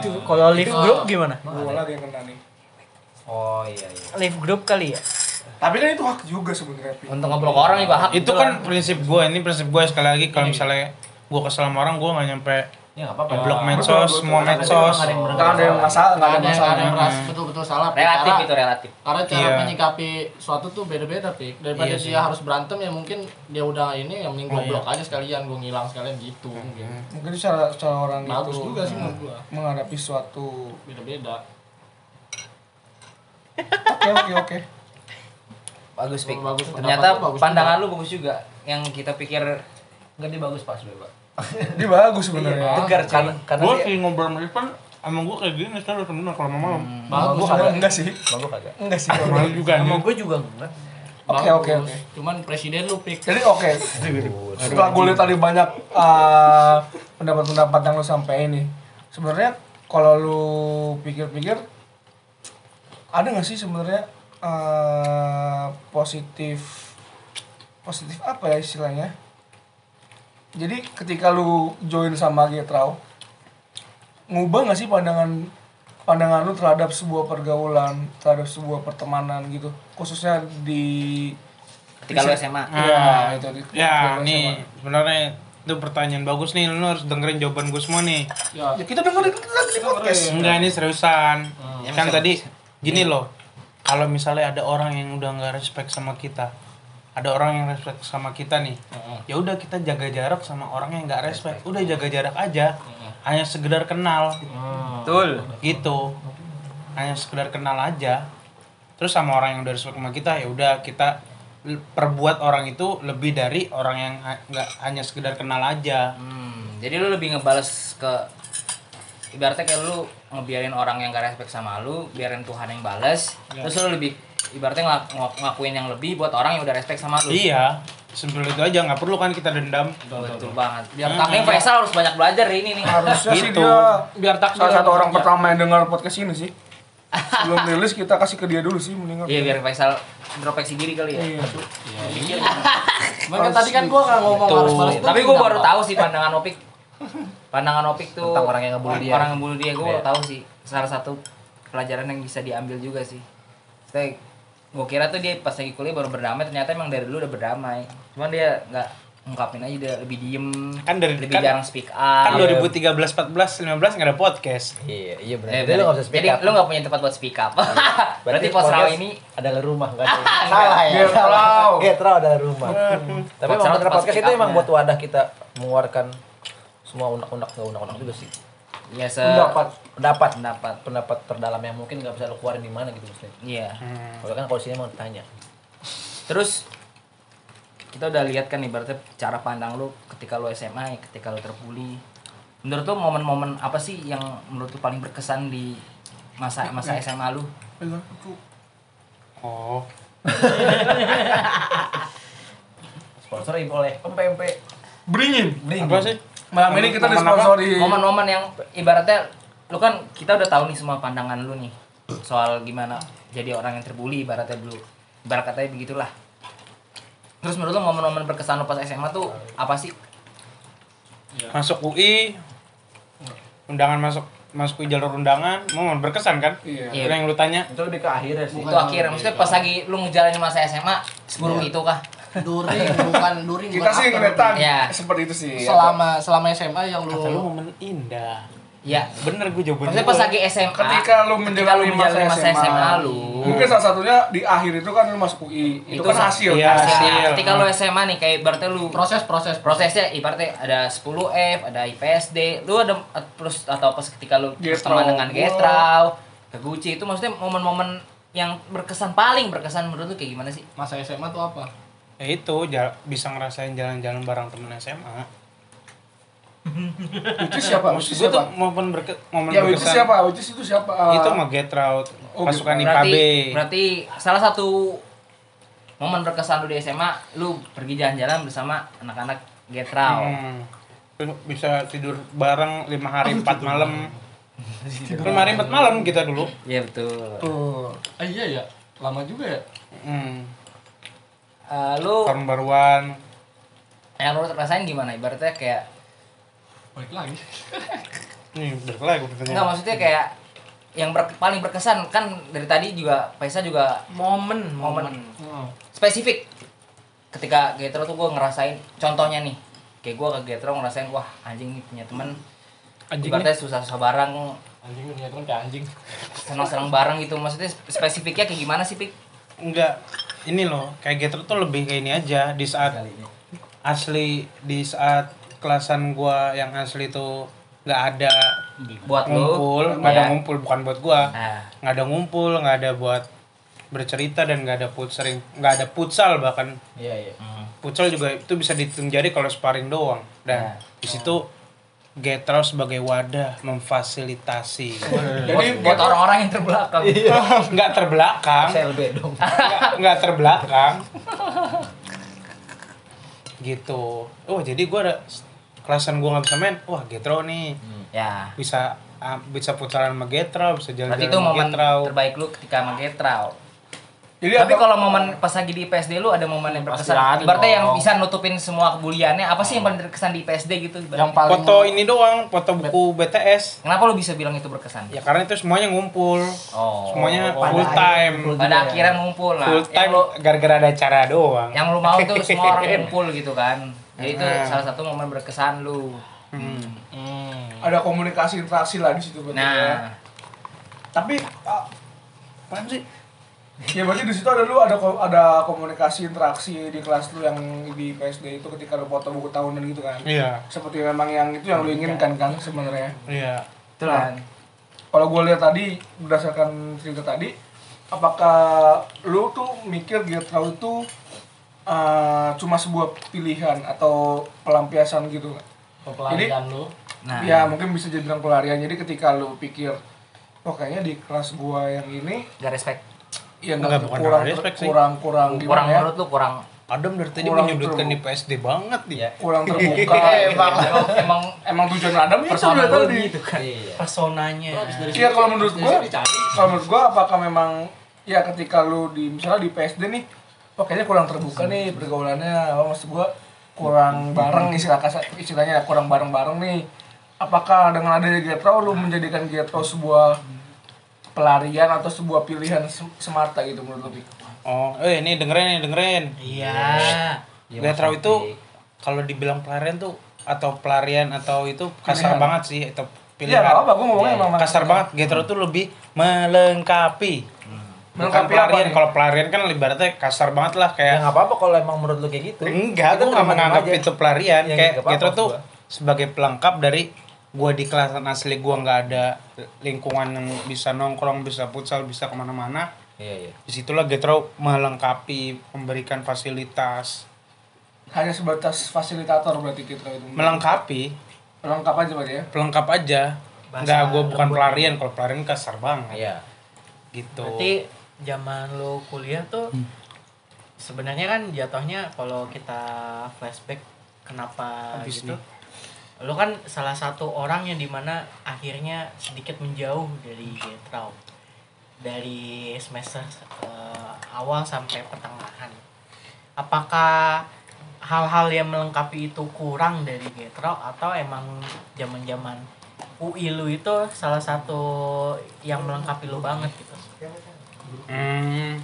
Itu kalau live group gimana? Gua lagi yang kena nih. Oh iya iya. Live group kali ya. Tapi kan itu hak juga sebenarnya. Untuk ngeblok orang itu hak. Itu kan prinsip gue, ini prinsip gue sekali lagi kalau misalnya gue kesel sama orang gue nggak nyampe ya nggak apa-apa. Ngeblok medsos, semua medsos. Nggak ada yang masalah, nggak ada masalah. Betul-betul salah. Relatif itu relatif. Karena cara menyikapi suatu tuh beda-beda pik. Daripada dia harus berantem ya mungkin dia udah ini yang mending gue blok aja sekalian, gue ngilang sekalian gitu. Mungkin cara cara orang itu juga sih menurut gue menghadapi suatu beda-beda. Oke oke oke. Bagus pik. Ternyata pandangan lu bagus juga. Yang kita pikir nggak dia bagus pas dulu pak. Dia bagus sebenarnya. Iya, tegar kan. Gue sih ngobrol sama Ispan, emang gue kayak gini sekarang sebenarnya kalau malam. Bagus agak enggak sih? Bagus agak. Enggak sih. Malu juga. Sama gue juga enggak. Oke oke oke. Cuman presiden lu pik. Jadi oke. Setelah gue lihat tadi banyak uh, pendapat-pendapat yang lu sampaikan nih. Sebenarnya kalau lu pikir-pikir ada enggak sih sebenarnya uh, positif positif apa ya istilahnya? Jadi ketika lu join sama Getrau, ngubah gak sih pandangan pandangan lu terhadap sebuah pergaulan, terhadap sebuah pertemanan gitu, khususnya di ketika di, lu S M A. Iya, ah, itu. Di, ya, nih sebenarnya itu pertanyaan bagus nih, lu harus dengerin jawaban gue semua nih. Ya, ya kita dengerin di podcast. Enggak, ini seriusan. Hmm. Kan ya, tadi gini ya. Loh, kalau misalnya ada orang yang udah nggak respect sama kita. Ada orang yang respect sama kita nih, mm-hmm. ya udah kita jaga jarak sama orang yang nggak respect, udah jaga jarak aja, mm-hmm. hanya sekedar kenal, mm. betul, gitu, hanya sekedar kenal aja, terus sama orang yang udah respect sama kita ya udah kita perbuat orang itu lebih dari orang yang nggak ha- hanya sekedar kenal aja, mm. jadi lu lebih ngebales ke ibaratnya kayak lu ngebiarin orang yang nggak respect sama lu, biarin Tuhan yang bales, yeah. terus lu lebih ibaratnya ngak- ngakuin yang lebih buat orang yang udah respect sama lu. Iya, sempurna itu aja, nggak perlu kan kita dendam. Betul, betul banget. Biar hmm, taknya Faisal harus banyak belajar dari ini nih. Harusnya gitu. Sih dia, biar tak salah satu orang belajar. Pertama yang dengar podcast ini sih. Sebelum rilis kita kasih ke dia dulu sih, mendingan. Iya, biar Faisal introspeksi diri kali ya. Iya. Iya. Makanya tadi kan gua nggak ngomong harus balas. Tapi gua baru tahu sih pandangan Nofik. Pandangan Nofik tuh tentang orang yang ngebunuh dia. Orang yang ngebunuh dia, gua baru tahu sih. Salah satu pelajaran yang bisa diambil juga sih. Thank gue kira tuh dia pas lagi kuliah baru berdamai, ternyata emang dari dulu udah berdamai, cuman dia nggak ngungkapin aja, dia lebih diem kan, dari lebih kan, jarang speak up kan. Dua ribu tiga belas, empat belas, lima belas nggak ada podcast. Iya iya berarti lo nggak bisa speak jadi up, lo nggak punya tempat buat speak up. Berarti, berarti Posrau ini adalah rumah nggak ada salah ya Getrau Getrau adalah rumah. hmm. Tapi emang podcast itu emang buat wadah kita mengeluarkan semua unek-unek nggak unek-unek juga sih ya, se- pendapat pendapat pendapat pendapat terdalam yang mungkin nggak bisa lo keluarin di mana gitu maksudnya. Iya. hmm. Kalau kan kalau sini mau tanya terus kita udah lihat kan ibaratnya cara pandang lo ketika lo S M A, ketika lo terpuli, menurut lo momen-momen apa sih yang menurut lo paling berkesan di masa masa S M A lo? Oh sponsorin oleh M P M P beringin beringin apa sih? Malam ini kita disponsori momen-momen yang ibaratnya lu kan kita udah tahu nih semua pandangan lu nih soal gimana jadi orang yang terbuli ibaratnya dulu, ibarat katanya begitulah. Terus menurut lu momen-momen berkesan lu pas S M A tuh apa sih? Masuk U I, undangan masuk masuk jalur undangan, momen berkesan kan? Iya. Itu yang lu tanya. Itu lebih ke akhirnya sih. Bukan itu akhirnya. Maksudnya pas lagi lu ngejalanin masa S M A sebelum iya. itu kah? During bukan during kita sih ngeliatan ya. Seperti itu sih selama selama S M A yang lu kata lu momen indah ya bener gue jawabannya maksudnya pas lagi S M A ketika lu menjalani masa, masa S M A, S M A lu mungkin salah satunya di akhir itu kan lu masuk U I itu, itu kan hasil, iya, hasil. Nah, ketika lu S M A nih kayak berarti lu proses proses prosesnya ibaratnya ada sepuluh F ada I P S D lu ada plus atau pas ketika lu berteman dengan Getrau Keguci itu maksudnya momen-momen yang berkesan paling berkesan menurut lu kayak gimana sih masa S M A tuh apa? Ya itu, jala, bisa ngerasain jalan-jalan bareng temen S M A. Itu siapa? Maksud gue tuh momen berke, momen ya, berkesan. Ya, itu siapa? Itu itu siapa? Uh, itu mah Getrau, oh, pasukan I P A B. Berarti, berarti salah satu momen berkesan lu di S M A, lu pergi jalan-jalan bersama anak-anak Getrau. Hmm. Bisa tidur bareng lima hari empat malam. lima hari empat malam kita dulu. Iya betul. Tuh. Ah, iya ya. lama juga ya? Hmm. Uh, lu tahun baruan yang lu rasain gimana? Ibaratnya kayak balik lagi. Nih, balik lagi pertanyaan. Enggak, maksudnya kayak yang ber, paling berkesan kan dari tadi juga Faisal juga momen momen hmm. spesifik. Ketika Getrau tuh gue ngerasain contohnya nih. Kayak gue ke Getrau ngerasain wah anjing nih punya teman. Ibaratnya susah-susah barang anjing punya teman kayak anjing. Senang-senang bareng gitu. Maksudnya spesifiknya kayak gimana sih, Pik? Enggak. Ini loh, kayak Getrau tuh lebih kayak ini aja di saat asli, di saat kelasan gua yang asli tuh enggak ada buat ngumpul, enggak ada ya. Ngumpul bukan buat gua. Enggak ada ngumpul, enggak ada buat bercerita dan nggak ada futsal, nggak ada futsal bahkan yeah, yeah. Mm. Futsal juga itu bisa dihitung jari kalau sparring doang dan nah, di situ nah. Getrau sebagai wadah memfasilitasi jadi buat orang-orang yang terbelakang nggak terbelakang nggak, nggak terbelakang gitu. Oh jadi gue ada kelasan gue nggak bisa main, wah Getrau nih hmm. yeah. bisa uh, bisa putaran sama Getrau, bisa jalan-jalan sama Getrau. Berarti itu momen Getrau. Terbaik lu ketika sama Getrau. Jadi tapi kalau momen pas lagi di I P S D lu ada momen yang berkesan. Berarti yang bisa nutupin semua kebuliannya apa sih yang paling berkesan di I P S D gitu? Yang paling foto ini doang, foto buku B T S. Kenapa lu bisa bilang itu berkesan? Ya karena itu semuanya ngumpul. Oh. Semuanya oh, full time. Akhir, full pada akhirnya ngumpul lah. Full time lu, gara-gara ada acara doang. Yang lu mau tuh semua orang ngumpul gitu kan. Jadi itu nah. salah satu momen berkesan lu. Hmm. Hmm. Ada komunikasi interaksi lah di situ berarti. Nah. Ya. Tapi apaan sih? Ya berarti di situ ada lu ada ada komunikasi interaksi di kelas lu yang di P S D itu ketika lu foto buku tahunan gitu kan. Iya. Seperti memang yang itu yang lu inginkan kan sebenarnya. Iya. Itulah. Nah, kalau gue lihat tadi berdasarkan cerita tadi, apakah lu tuh mikir Getrau itu uh, cuma sebuah pilihan atau pelampiasan gitu kan? Pelarian lu. Nah. Ya mungkin bisa jadi bilang pelarian. Jadi ketika lu pikir, oh kayaknya di kelas gua yang ini gak respect. Ya enggak, enggak kurang, kurang kurang kurang ya? Menurut lu kurang Adam dari tadi menyudutkan di P S D banget dia. Kurang terbuka. emang, emang emang tujuan Adam itu udah tadi itu kan. Iya. Personanya. Iya kalau menurut gua, kalau menurut gua apakah memang ya ketika lu di misalnya di P S D nih, oh kayaknya kurang terbuka nih pergaulannya. Oh maksud gua kurang bareng istilah kasar, istilahnya kurang bareng-bareng nih. Apakah dengan adanya Getrau lu menjadikan Getrau sebuah pelarian atau sebuah pilihan semata gitu menurut lu? Oh, eh ini dengerin nih, dengerin. Iya. Ya, Getrau itu kalau dibilang pelarian tuh atau pelarian atau itu kasar pilihan. Banget sih atau pilihan. Iya, apa gua ngomongnya ya, emang kasar ya. Banget. Getrau tuh lebih melengkapi. Hmm. Melengkapi pelarian. Kalau pelarian kan ibaratnya kasar banget lah kayak. Ya enggak apa-apa kalau emang menurut lu kayak gitu. Enggak, gua enggak menganggap aja. Itu pelarian. Ya, kayak Getrau tuh gua. Sebagai pelengkap dari gua di kelasan asli gua nggak ada lingkungan yang bisa nongkrong, bisa futsal, bisa kemana-mana. Iya, iya. Disitulah Getrau melengkapi, memberikan fasilitas. Hanya sebatas fasilitator berarti Getrau itu. Melengkapi. Pelengkap aja berarti ya? Pelengkap aja. Nggak, gua bukan pelarian. Kalau pelarian kasar banget. Iya. Gitu. Berarti zaman lo kuliah tuh hmm. sebenarnya kan jatuhnya kalau kita flashback kenapa habis gitu. Nih. Lo kan salah satu orang yang dimana akhirnya sedikit menjauh dari Getrau dari semester uh, awal sampai pertengahan. Apakah hal-hal yang melengkapi itu kurang dari Getrau atau emang zaman-zaman U I lu itu salah satu yang melengkapi lu banget gitu? Hmm,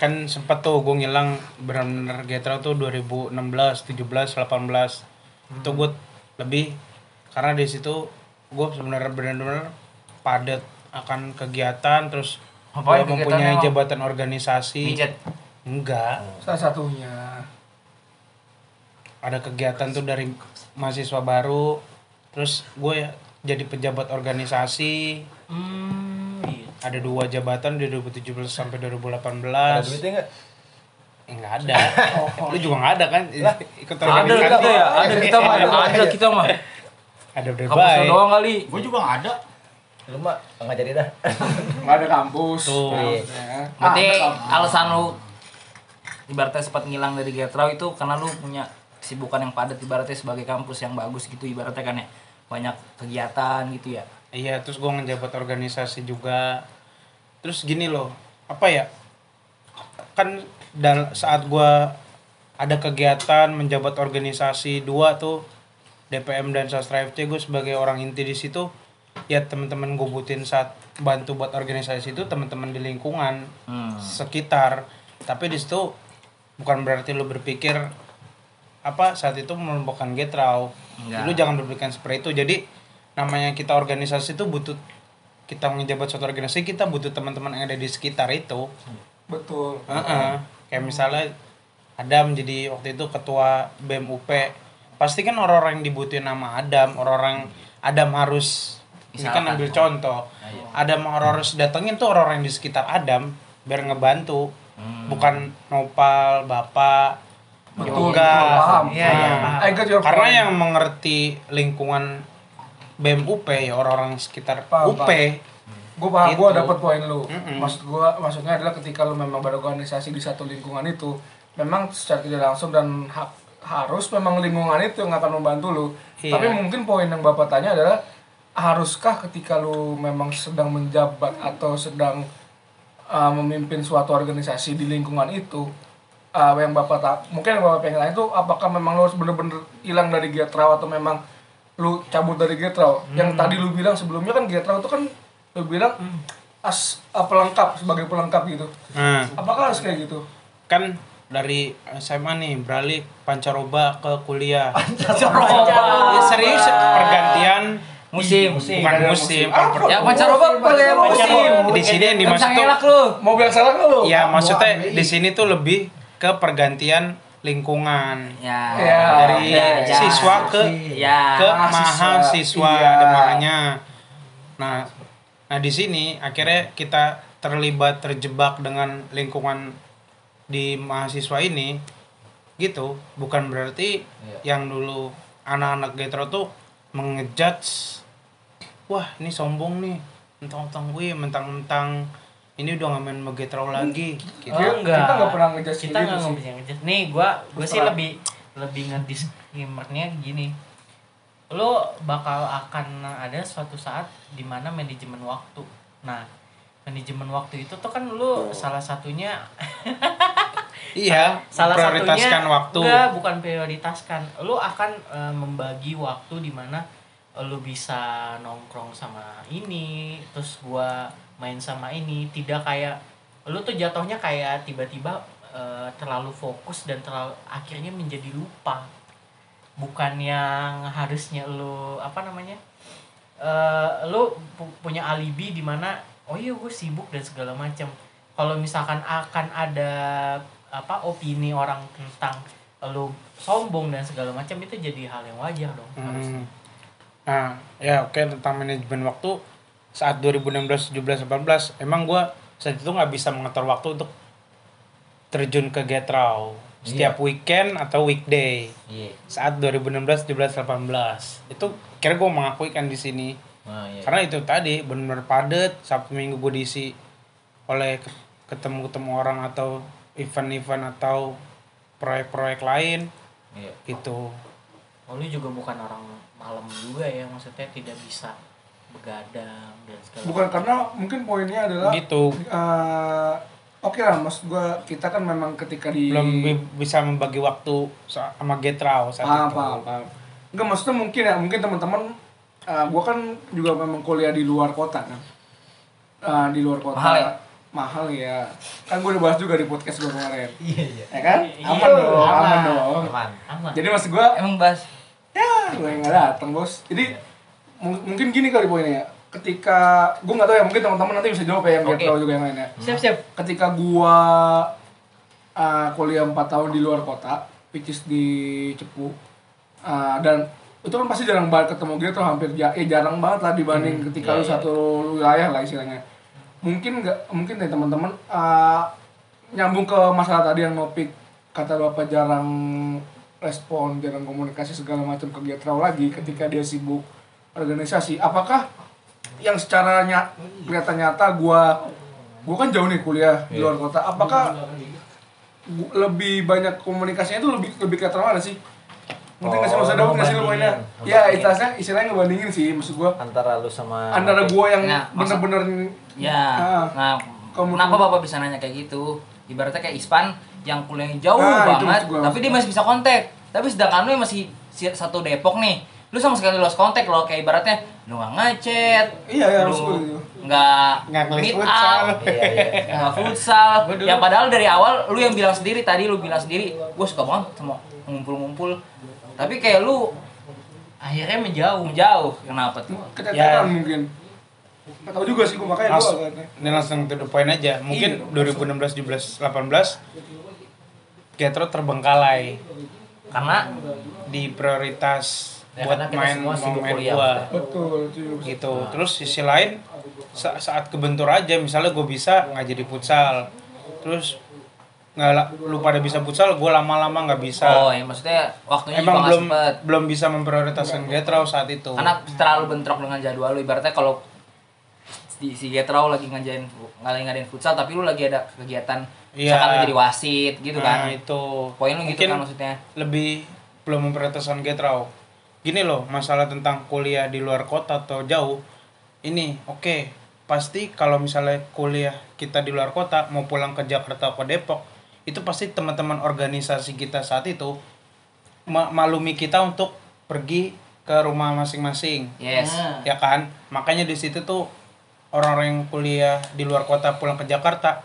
kan sempet tuh gue ngilang benar-benar Getrau tuh dua ribu enam belas, tujuh belas, delapan belas hmm. itu gue lebih karena di situ gue sebenarnya benar-benar padat akan kegiatan terus gue mempunyai jabatan organisasi. Mijet. Enggak. Salah satunya ada kegiatan tuh dari mahasiswa baru terus gue ya jadi pejabat organisasi. Hmm. Ada dua jabatan dari dua ribu tujuh belas sampai dua ribu delapan belas. Ada duitnya enggak? Enggak ada. Oh, lu juga enggak ada kan? Lah, ikut organisasi. Ada ya? Ada kita mah, ada kita mah. Ada berbagai. Kampus doang kali. Gua juga enggak ada. Lu mah enggak jadi dah. Enggak ada kampus. Tuh. Berarti alasan lu ibaratnya sempat ngilang dari Getrau itu karena lu punya kesibukan yang padat ibaratnya sebagai kampus yang bagus gitu ibaratnya kan ya. Banyak kegiatan gitu ya. Iya, terus gua ngejabat organisasi juga. Terus gini loh, apa ya? kan saat gue ada kegiatan menjabat organisasi dua tuh D P M dan Sastra F C, gue sebagai orang inti di situ, ya teman-teman gue butuhin saat bantu buat organisasi itu teman-teman di lingkungan hmm. sekitar. Tapi di situ bukan berarti lo berpikir apa saat itu merupakan Getrau. Ya. Lu jangan berpikir seperti itu. Jadi namanya kita organisasi itu butuh, kita menjabat suatu organisasi kita butuh teman-teman yang ada di sekitar itu. Betul. Uh-uh. Betul. Kayak misalnya Adam jadi waktu itu ketua B M U P, pasti kan orang-orang yang dibutuhin nama Adam, orang-orang Adam harus, ini kan ambil contoh, Adam harus datengin tuh orang-orang di sekitar Adam biar ngebantu, hmm. bukan nopal, bapak, yoga, ya, ya. Nah, karena yang mengerti lingkungan B M U P ya orang-orang sekitar paham, U P. Gue paham, gue dapet poin lu. Mm-mm. Maksud gue, maksudnya adalah ketika lu memang berorganisasi di satu lingkungan itu, memang secara tidak langsung dan ha- harus memang lingkungan itu yang akan membantu lu. Iya. Tapi mungkin poin yang bapak tanya adalah, haruskah ketika lu memang sedang menjabat atau sedang uh, memimpin suatu organisasi di lingkungan itu, uh, yang bapak ta- mungkin yang bapak pengen tanya itu, apakah memang lu harus bener-bener hilang dari Getrau atau memang lu cabut dari Getrau? Hmm. Yang tadi lu bilang sebelumnya kan Getrau itu kan lu bilang hmm. as uh, pelengkap, sebagai pelengkap gitu. Hmm. Apakah harus kayak gitu? Kan dari S M A nih beralih pancaroba ke kuliah. Pancaroba. Ya, serius pergantian musim, musim. Bukan musim. musim. Ya pancaroba kuliah musim. Di sini yang dimaksud tuh mobil selak lu. Ya maksudnya di sini tuh lebih ke pergantian lingkungan. Ya. Ya. Dari ya, ya. siswa ke ya. ke mahasiswa ya. Ada mahanya. Nah, nah di sini akhirnya kita terlibat terjebak dengan lingkungan di mahasiswa ini gitu. Bukan berarti yeah. yang dulu anak-anak Getrau tuh mengejudge, wah ini sombong nih, mentang-mentang gue mentang-mentang ini udah nggak main Getrau lagi gitu. Oh, enggak. Kita nggak pernah ngejudge, kita nggak ngejudge nih. Gue gue sih lebih lebih ngedisclaimernya gini, lo bakal akan ada suatu saat dimana manajemen waktu. Nah manajemen waktu itu tuh kan lu oh. salah satunya iya salah prioritaskan satunya, waktu enggak, bukan prioritaskan, lu akan e, membagi waktu di mana lu bisa nongkrong sama ini, terus gua main sama ini, tidak kayak lu tuh jatuhnya kayak tiba-tiba e, terlalu fokus dan terlalu akhirnya menjadi lupa, bukan yang harusnya lu apa namanya e, lu pu- punya alibi di mana oh iya gue sibuk dan segala macam. Kalau misalkan akan ada apa opini orang tentang lo sombong dan segala macam, itu jadi hal yang wajar dong hmm. harusnya. Nah ya oke okay. Tentang manajemen waktu saat dua ribu enam belas, tujuh belas, delapan belas emang gue saat itu nggak bisa mengatur waktu untuk terjun ke Getrau setiap yeah. weekend atau weekday yeah. saat dua ribu enam belas, tujuh belas, delapan belas itu kira gue mengakui kan di sini. Nah, iya. Karena itu tadi benar-benar padat, Sabtu Minggu gue diisi oleh ketemu-ketemu orang atau event-event atau proyek-proyek lain iya. Gitu. Oh, lu juga bukan orang malam juga ya, maksudnya tidak bisa begadang dan segala. Bukan macam. Karena mungkin poinnya adalah gitu. Uh, Oke okay lah, maksud gue kita kan memang ketika di belum bisa membagi waktu sama Getrau saat ah, itu. Apa? Enggak, maksudnya mungkin ya, mungkin teman-teman. Uh, gue kan juga memang kuliah di luar kota kan, uh, di luar kota mahal ya, mahal ya. Kan gue udah bahas juga di podcast gue kemarin, iya iya, ya kan, aman dong, aman, aman dong, aman, aman. Jadi maksud gue emang bahas, ya gue nggak datang bos, jadi ya. m- mungkin gini kali poinnya ya, ketika gue nggak tahu ya, mungkin teman-teman nanti bisa jawab ya yang okay. Tahu juga yang lainnya. Siap siap. Ketika gue uh, kuliah empat tahun di luar kota, which is di Cepu, uh, dan itu kan pasti jarang banget ketemu Getrau, hampir ya jarang banget lah dibanding hmm, ketika iya, lu satu iya. wilayah lah istilahnya. Mungkin nggak mungkin deh teman-teman uh, nyambung ke masalah tadi yang Nofik kata bapak jarang respon, jarang komunikasi segala macam ke Getrau lagi ketika dia sibuk organisasi. Apakah yang secara nyata kelihatan nyata gua gua kan jauh nih kuliah yeah. di luar kota. Apakah gua, lebih banyak komunikasinya itu lebih lebih Getrau ada sih? Mungkin oh, nggak sih, maksud ada nggak sih lu mainnya? Ya istilahnya, istilahnya ngebandingin sih, maksud gue antara lu sama antara gue yang nah, bener-bener ya, ah, nah, kenapa bapak bisa nanya kayak gitu? ibaratnya kayak Ispan yang kuliahnya jauh ah, banget tapi dia masih bisa kontak. Tapi sedangkan lu yang masih satu Depok nih, lu sama sekali lost kontak lo, kayak ibaratnya lu nggak ngechat, iya, lu nggak meet up, nggak iya, iya. futsal. Yang padahal dari awal lu yang bilang sendiri tadi, lu bilang sendiri gue suka banget sama ngumpul-ngumpul, tapi kayak lu akhirnya menjauh menjauh. Kenapa tuh? Keteteran ya. Mungkin nggak tahu juga sih gue, makanya Mas, gue ini langsung to the point aja. Mungkin dua ribu enam belas, tujuh belas, delapan belas Getrau terbengkalai karena di prioritas ya, buat main momen gue gitu. Terus sisi lain sa- saat kebentur aja, misalnya gue bisa nggak jadi futsal, terus nggak lu pada bisa futsal, gue lama-lama nggak bisa. Oh ya, maksudnya waktunya emang belum sempet. Belum bisa memprioritaskan Getrau saat itu karena terlalu bentrok dengan jadwal lu. Ibaratnya kalau di si Getrau lagi ngajain ngalahin ngadain futsal, tapi lu lagi ada kegiatan ya, misalkan jadi wasit gitu kan. Nah, itu poin lu gitu kan, maksudnya lebih belum memprioritaskan Getrau. Gini loh, masalah tentang kuliah di luar kota atau jauh ini oke okay. Pasti kalau misalnya kuliah kita di luar kota mau pulang ke Jakarta atau Depok, itu pasti teman-teman organisasi kita saat itu maklumi kita untuk pergi ke rumah masing-masing. Yes. Ah. Ya kan? Makanya di situ tuh orang-orang yang kuliah di luar kota pulang ke Jakarta,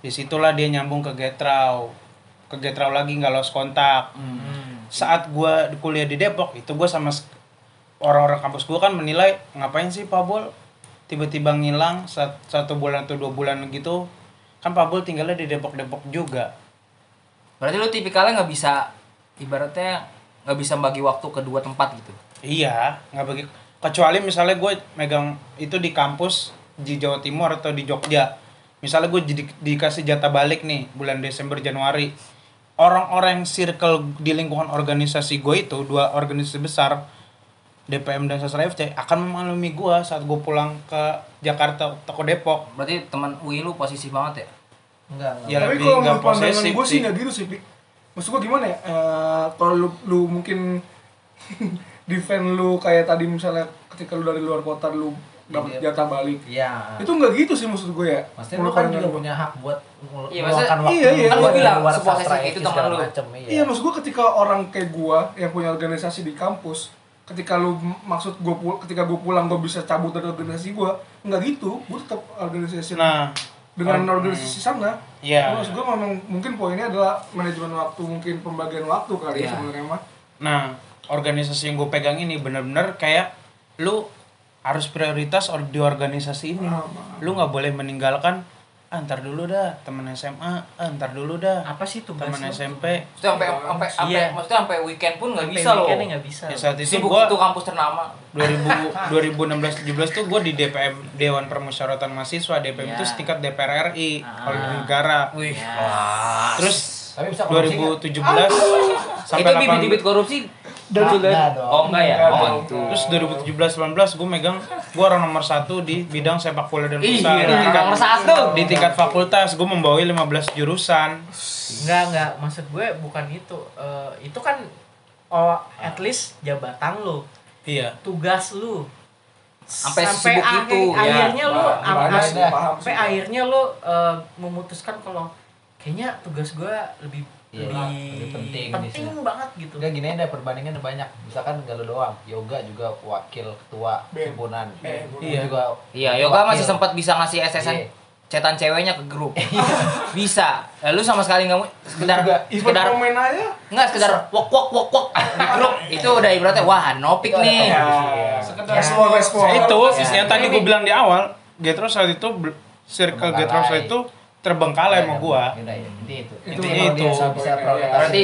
disitulah dia nyambung ke Getrau, ke Getrau lagi nggak lost kontak. Mm-hmm. Saat gue kuliah di Depok itu gue sama orang-orang kampus gue kan menilai, ngapain sih Pak Bol tiba-tiba ngilang satu bulan atau dua bulan gitu kan, Pak Bol tinggalnya di Depok-Depok juga. Berarti lu tipikalnya nggak bisa, ibaratnya nggak bisa bagi waktu kedua tempat gitu. Iya, nggak bagi. Kecuali misalnya gue megang itu di kampus di Jawa Timur atau di Jogja, misalnya gue di, dikasih jatah balik nih bulan Desember Januari, orang-orang circle di lingkungan organisasi gue itu dua organisasi besar D P M dan Sastra F C akan memaklumi gue saat gue pulang ke Jakarta atau ke Depok. Berarti teman U I lu posisi banget ya? Enggak. Ya tapi lebih enggak posesif gue sih, nggak gitu sih. Maksud gue gimana ya? Uh, kalau lu, lu mungkin defend lu kayak tadi misalnya ketika lu dari luar kota lu dapat iya, jatah balik. Iya. Itu enggak gitu sih maksud gue ya. Maksudnya lu kan juga punya hak buat mel- iya, meluangkan waktu. Iya, iya. Kan gue bilang seposesif itu teman lu. Iya. Iya, maksud gue ketika orang kayak gue yang punya organisasi di kampus, ketika lu maksud gue pul- ketika gue pulang gue bisa cabut dari organisasi gue, enggak gitu. Gue tetap organisasi. Nah, dengan or- organisasi sana. Iya. Maksud gue memang mungkin poinnya adalah manajemen waktu, mungkin pembagian waktu kali ya sebenarnya mah. Nah, organisasi yang gue pegang ini benar-benar kayak lu harus prioritas or- di organisasi ini. Lu nggak boleh meninggalkan ah, ntar dulu dah teman S M A, ah, ntar dulu dah apa sih tuh teman S M P. Maksudnya sampai sampai sampai maksudnya sampai weekend pun nggak bisa loh. Weekendnya nggak bisa. Ya, saat itu sibuk gua, itu kampus ternama. dua ribu enam belas tujuh belas tuh gue di D P M Dewan Permusyawaratan Mahasiswa. D P M itu yeah, setingkat D P R R I ah, kalau di negara. Wih. Yeah. Terus dua ribu tujuh belas sampai itu bibit-bibit korupsi. Dan nah, oh enggak ya. Oh, terus dua ribu tujuh belas sampai dua ribu delapan belas gue megang, gue orang nomor satu di bidang sepak bola dan futsal. Iya, nomor satu. Di tingkat fakultas gue membawahi lima belas jurusan. Enggak, enggak, maksud gue bukan itu. Uh, itu kan oh, at least jabatan lu. Iya. Tugas lu. Sampai, sampai sibuk akhir, itu akhirnya ya, lu amas, sampai akhirnya lu uh, memutuskan kalau kayaknya tugas gue lebih Iyalah, lebih penting, penting banget gitu. Gak gini ada perbandingan banyak. Misalkan gak lu doang, Yoga juga wakil ketua himpunan. Iya juga. Iya, Yoga wakil. Masih sempat bisa ngasih S S N cetan ceweknya ke grup. Bisa. Lalu sama sekali enggak sekedar sekedar komen aja. Enggak sekedar wok wok wok wok di grup. Itu udah ibaratnya wah, Nofik nih. Ya. Sekedar semua respon. Itu sisinya tadi gue bilang di awal, Getrau saat itu circle Getrau saat itu terbengkalai sama gua. Iya, ya. Intinya itu. Intinya itu. Bisa bisa berarti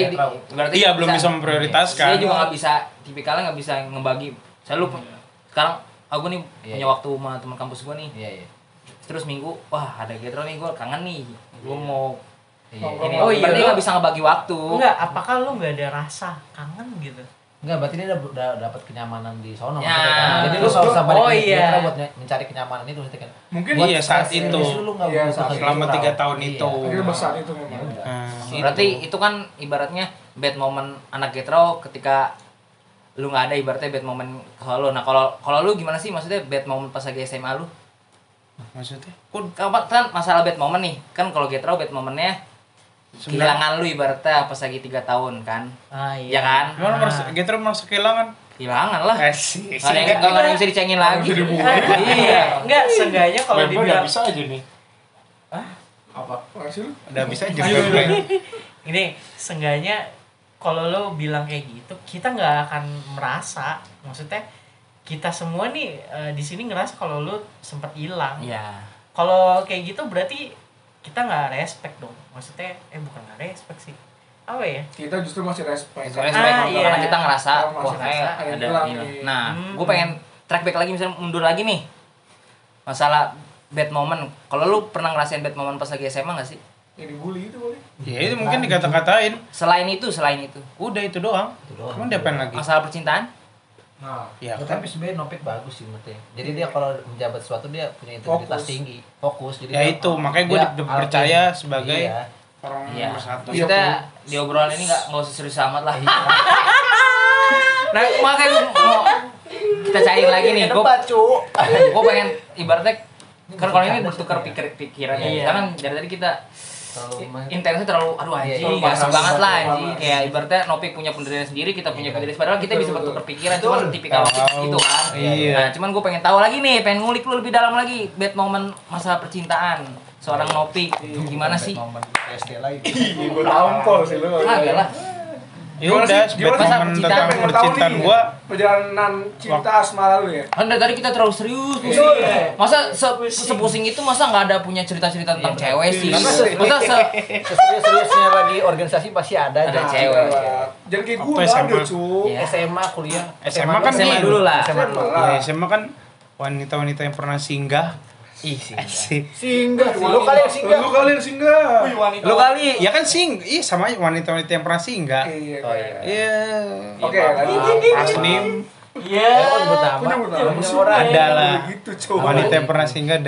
berarti iya belum bisa memprioritaskan. Dia juga enggak bisa, tipikalnya enggak bisa ngebagi. Selalu hmm. sekarang aku nih yeah, punya yeah. waktu sama teman kampus gua nih. Iya, yeah, iya. Yeah. Terus minggu, wah ada Getrau nih, gua kangen nih. Gua yeah. mau yeah. ini. Oh, iya, berarti enggak bisa ngebagi waktu. Enggak, apakah lu enggak ada rasa kangen gitu? Enggak, berarti dia udah dapat kenyamanan di sono ya, kan? Jadi lu enggak usah balik oh, ke Getrau iya. buat mencari kenyamanan itu mesti kan. Mungkin buat iya saat itu. Lu iya, saat selama tiga tahun iya. itu. Akhirnya besar itu memang. Ya, hmm. Berarti itu kan ibaratnya bad moment anak Getrau ketika lu enggak ada, ibaratnya bad moment kalau lu. Nah, kalau kalau lu gimana sih maksudnya bad moment pas lagi S M A lu? Maksudnya? Kok kan masalah bad moment nih. Kan kalau Getrau bad momennya kehilangan lu ibaratnya pas lagi tiga tahun kan. Ah, iya. Ya kan? Emang ah. Getrau merasa kehilangan? Kehilangan lah. Kasih. Kalau yang enggak ada yang bisa dicengin lagi. Iya. Enggak, seenggaknya kalau dia enggak bisa aja nih. Hah? Apa? Hasil? Udah bisa aja. Ini seenggaknya kalau lo bilang kayak gitu, kita enggak akan merasa. Maksudnya kita semua nih uh, di sini ngerasa kalau lu sempat hilang. Iya. Kalau kayak gitu berarti kita nggak respect dong. Maksudnya eh bukan nggak respect sih. Apa ya? Kita justru masih respect. Respect ah, iya. Karena kita ngerasa wah kayak ada hilang. Nah, hmm. gue pengen track back lagi, misalnya mundur lagi nih. Masalah bad moment. Kalau lu pernah ngerasain bad moment pas lagi S M A nggak sih? Ya dibully itu boleh. Ya itu mungkin dikata-katain. Selain itu, selain itu. Udah itu doang. Itu doang. Kamu diapain lagi? Masalah percintaan? Nah, ya, tapi sebenarnya Nofik bagus sih menurutnya. Jadi dia kalau menjabat sesuatu dia punya integritas fokus. Tinggi, fokus. Jadi ya itu, makanya gue dipercaya sebagai iya. orang iya. nomor satu. Kita di obrolan ini nggak nggak usah serius amat lah. Nah, makanya mau kita cari lagi nih. Gue gue pengen ibaratnya kan kalau ini bertukar pikir pikiran ya. Karena dari tadi kita intensnya terlalu aduh anjing, iya, bahasa iya, banget lah anjing. Kayak ibaratnya Nofik punya pendirian sendiri, kita punya iya. pendirian padahal kita betul, bisa bertukar pikiran cuma tipikal gitu kan. Iya. Nah, cuman gue pengen tahu lagi nih, pengen ngulik lu lebih dalam lagi bad moment masalah percintaan seorang Nofik. Gimana sih? S D lagi. Gue tampol sih lu. Kagak lah. Ya udah, bad moment tentang percintaan gua, perjalanan cinta asmara lu ya. Kan dari kita terlalu serius. Masa sepusing itu masa enggak ada punya cerita-cerita tentang cewek sih. Masa serius-seriusnya lagi organisasi pasti ada ada cewek. Jangan kayak gua aduh cu. S M A kuliah. S M A kan S M A dulu lah. S M A kan wanita-wanita yang pernah singgah. Ih, singgah. Singgah. Lu kali yang singgah. Lu kali yang singgah. Lu kali. Ya kan sing. Ih, sama wanita-wanita yang pernah singgah. Iya. Oh, iya. Iya. Oke, Mas Nim. Iya. Punya nama. Adalah wanita yang pernah singgah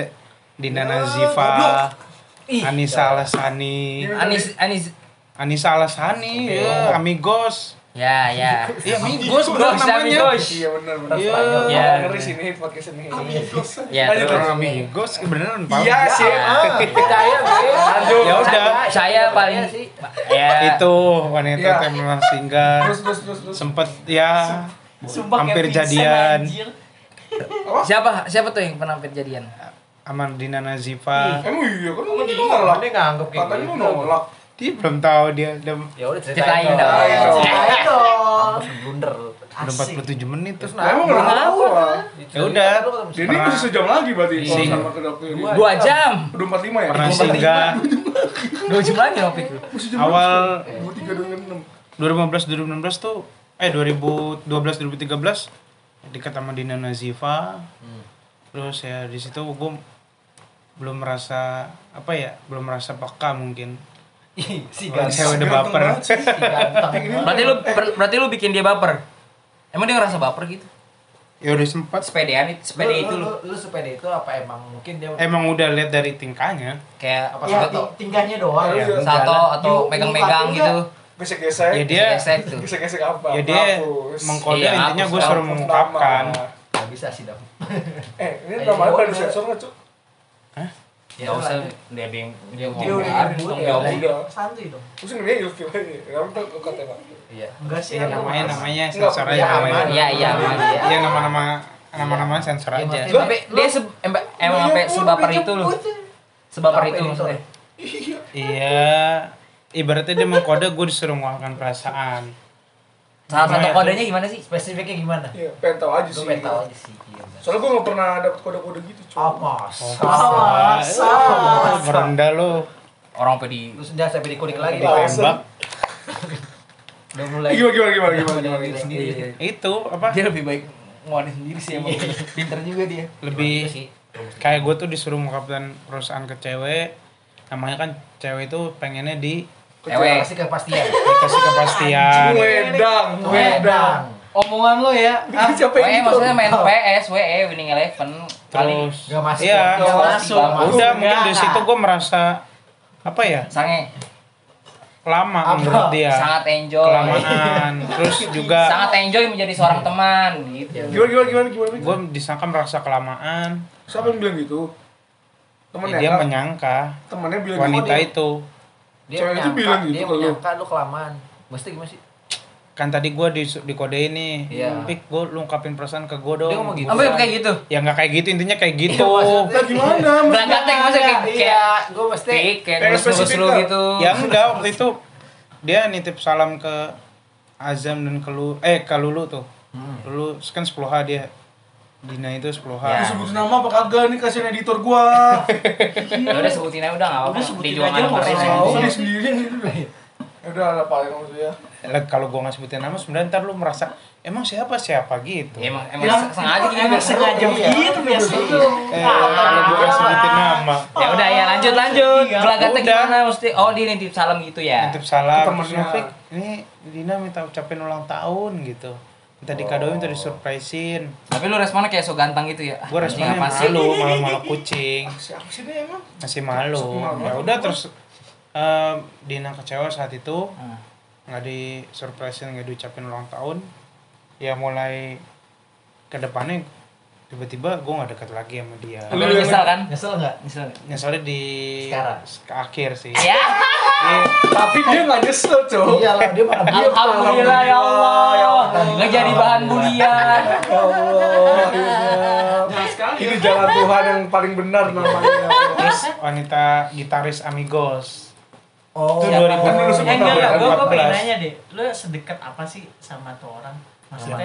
Dina Nazifa. Anisa Alasani. Anis Anis Anisa Alasani, Amigos. Ya, ya. Iya, Amigos bro, namanya. Iya, benar benar. Iya, ngeri sini podcast ini. Amigos. Ya, Amigos beneran Pak. Iya sih. Percaya gue. Ya udah, saya paling ya itu wanita teman singgah. Sempet ya hampir jadian. Siapa? Siapa tuh yang pernah hampir jadian? Amar Dina Nazifa. Emang iya kan enggak nolak. Dia nganggep kayak gitu. Katanya nolak. Dia belum tahu dia udah ya udah ceritain dong. Ceritain dong. Blunder. empat puluh tujuh menit terus nah. Emang tahu. Ya udah. Jadi itu sejam lagi berarti sama ke dokter. dua jam. Udah empat puluh lima ya. Pernah singgah. dua jam lagi Nofik. Awal dua ribu lima belas dua ribu enam belas tuh eh dua ribu dua belas dua ribu tiga belas dekat sama Dina Nazifa. Terus ya di situ gue belum merasa apa ya? Belum merasa peka mungkin. Si ganteng udah baper. Si ganteng. Berarti lu berarti lu bikin dia baper. Emang dia ngerasa baper gitu? Ya udah sempat sepedean itu, sepede itu lu. Lu, lu sepede itu apa emang mungkin dia emang udah lihat dari tingkahnya? Kayak apa ya, sato? Tingkahnya doang. Ya, sato atau megang-megang gitu. Gesek-gesek. Ya dia gesek-gesek apa? Ya dia mengkoda iya, intinya gue suruh mengungkapkan. Enggak bisa sih, Dam. Eh, ini namanya kan sensor enggak, Cuk? Hah? Ya usah dia bing dia ngomong santai dong. Pusing dia ilfil aja. Enggak tahu kata Pak. Iya. Enggak sih namanya namanya sensor aja namanya. Iya iya namanya. Iya nama-nama nama-nama sensor aja. Tapi dia emang sampai sebaper itu loh. Sebaper itu maksudnya. Iya. Iya. Ibaratnya dia mengkode gue disuruh ngungkapkan perasaan. Salah satu kodenya gimana sih? Spesifiknya gimana? Iya, pengen tahu aja sih. Pengen tahu aja sih. Soalnya gue gak pernah dapet kode-kode gitu cuy. Apa? Masa? Merendah lo. Orang pedi. Lu sudah sampai dikulik lagi. Ditembak. Udah mulai. Gimana, gimana, gimana. Itu, apa? Dia lebih baik ngomongin sendiri sih emang. Pinter juga dia. Lebih, kayak gue tuh disuruh mengungkapkan perusahaan ke cewek. Namanya kan cewek itu pengennya di cewek. Dikasih kepastian. Dikasih kepastian. Wedang, wedang. Omongan lo ya. Ah, W E maksudnya main P S, W E Winning Eleven kali enggak masuk. Iya, enggak masuk. Udah mungkin dari situ gue merasa apa ya? Sange. Lama menurut dia. Sangat enjoy. Kelamaan. Terus juga sangat enjoy menjadi seorang teman gitu. Gimana gimana gimana gimana? Gue disangka merasa kelamaan. Siapa yang bilang gitu? temennya ya, dia menyangka temennya bilang wanita dia, itu dia cewek menyangka, itu bilang gitu dia menyangka lu kelamaan mesti gimana sih kan tadi gue di di kode ini yeah. Pik gue lu ungkapin perasaan ke gue dong dia ngomong gitu apa kayak gitu ya nggak kayak gitu intinya kayak gitu ya, nah, gimana berangkatnya maksudnya kayak iya, gue mesti pik kayak lu gitu ya enggak waktu itu dia nitip salam ke Azam dan ke lu eh ke Lulu tuh hmm. Lulu kan sepuluh H dia Dina itu sepuluh H ya. Sebutin nama apa kagak nih kasihan editor gua ya udah sebutin aja udah gak apa-apa sebutin aja gak apa-apa dia sendiri udah ada paling maksudnya kalau gua gak sebutin nama sebenernya ntar lu merasa emang siapa siapa gitu ya, emang emang ya, sengaja gitu emang sengaja gitu biasanya kalau gua sebutin nama ya udah ya lanjut lanjut belakangnya gimana mesti oh dia nitip salam gitu ya nitip salam terus Nofik ini Dina minta ucapin ulang tahun gitu minta dikadoin, minta disurprisein. Tapi lu responnya kayak so ganteng gitu ya? Gue responnya malu, malu-malu kucing. Siapa sih dia emang? Masih malu. Ya udah terus uh, Dina kecewa saat itu. Nggak disurprisein, nggak diucapin ulang tahun. Ya mulai ke depannya tiba-tiba gue nggak dekat lagi sama dia. Lu nyesel kan? Nyesel nggak? Nyesel. Nyeselnya di sekarang. Akhir sih. Tapi dia nggak nyesel coy. Iyalah dia malah. Alhamdulillah ya Allah ya Allah. Nggak jadi bahan bulian. Ya Allah. Ini jalan Tuhan yang paling benar namanya. Terus wanita gitaris Amigos. Oh. Itu dua ribu empat belas. Enggak, gue pengen nanya deh. Lu sedekat apa sih sama tuh orang? Maksudnya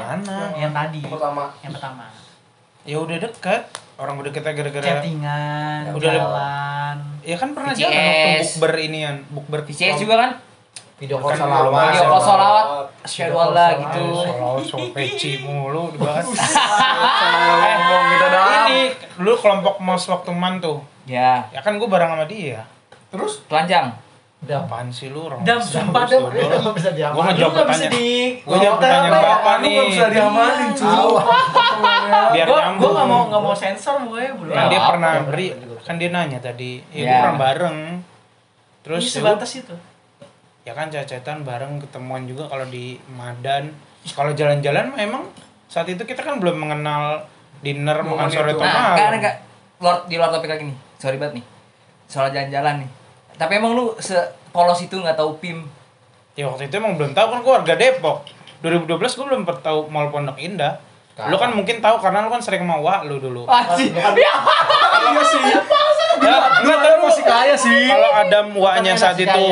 yang tadi. Pertama. Yang pertama. Ya udah dekat. Orang udah kita gara-gara chattingan, udah jalan. Ya kan pernah jalan waktu bukber inian, bukber P C S juga kan? Video call salawat, video call salawat, syadwallah gitu. Salawat sopeci mulu dibahas. Ini dulu kelompok mas waktu mantu. Ya. Ya kan gue bareng sama dia. Terus telanjang. Udah apaan sih lu orang? Udah sumpah dah. Gua enggak bisa diamalin. Gua enggak bisa di. Gua jawab pertanyaan Bapak nih. Gua enggak bisa diamalin, cuy. Biar nyambung. Gua enggak mau enggak mau sensor gue, Bro. Kan dia pernah beri, kan dia nanya tadi, "Eh, orang bareng." Terus sebatas itu. Ya kan cacetan bareng ketemuan juga kalau di Madan. Kalau jalan-jalan emang saat itu kita kan belum mengenal dinner makan sore itu. Nah, kan enggak Lord di luar topik lagi nih. Sorry banget nih. Soal jalan-jalan nih. Tapi emang lu sepolos itu nggak tahu P I M? Ya waktu itu emang belum tahu kan gue warga Depok. dua ribu dua belas gue belum tahu Mall Pondok Indah. Lu kan mungkin tahu karena lu kan sering mau wa lu dulu. Pasti. Iya sih. Gue tahu masih kaya sih. Kalau Adam wa-nya saat itu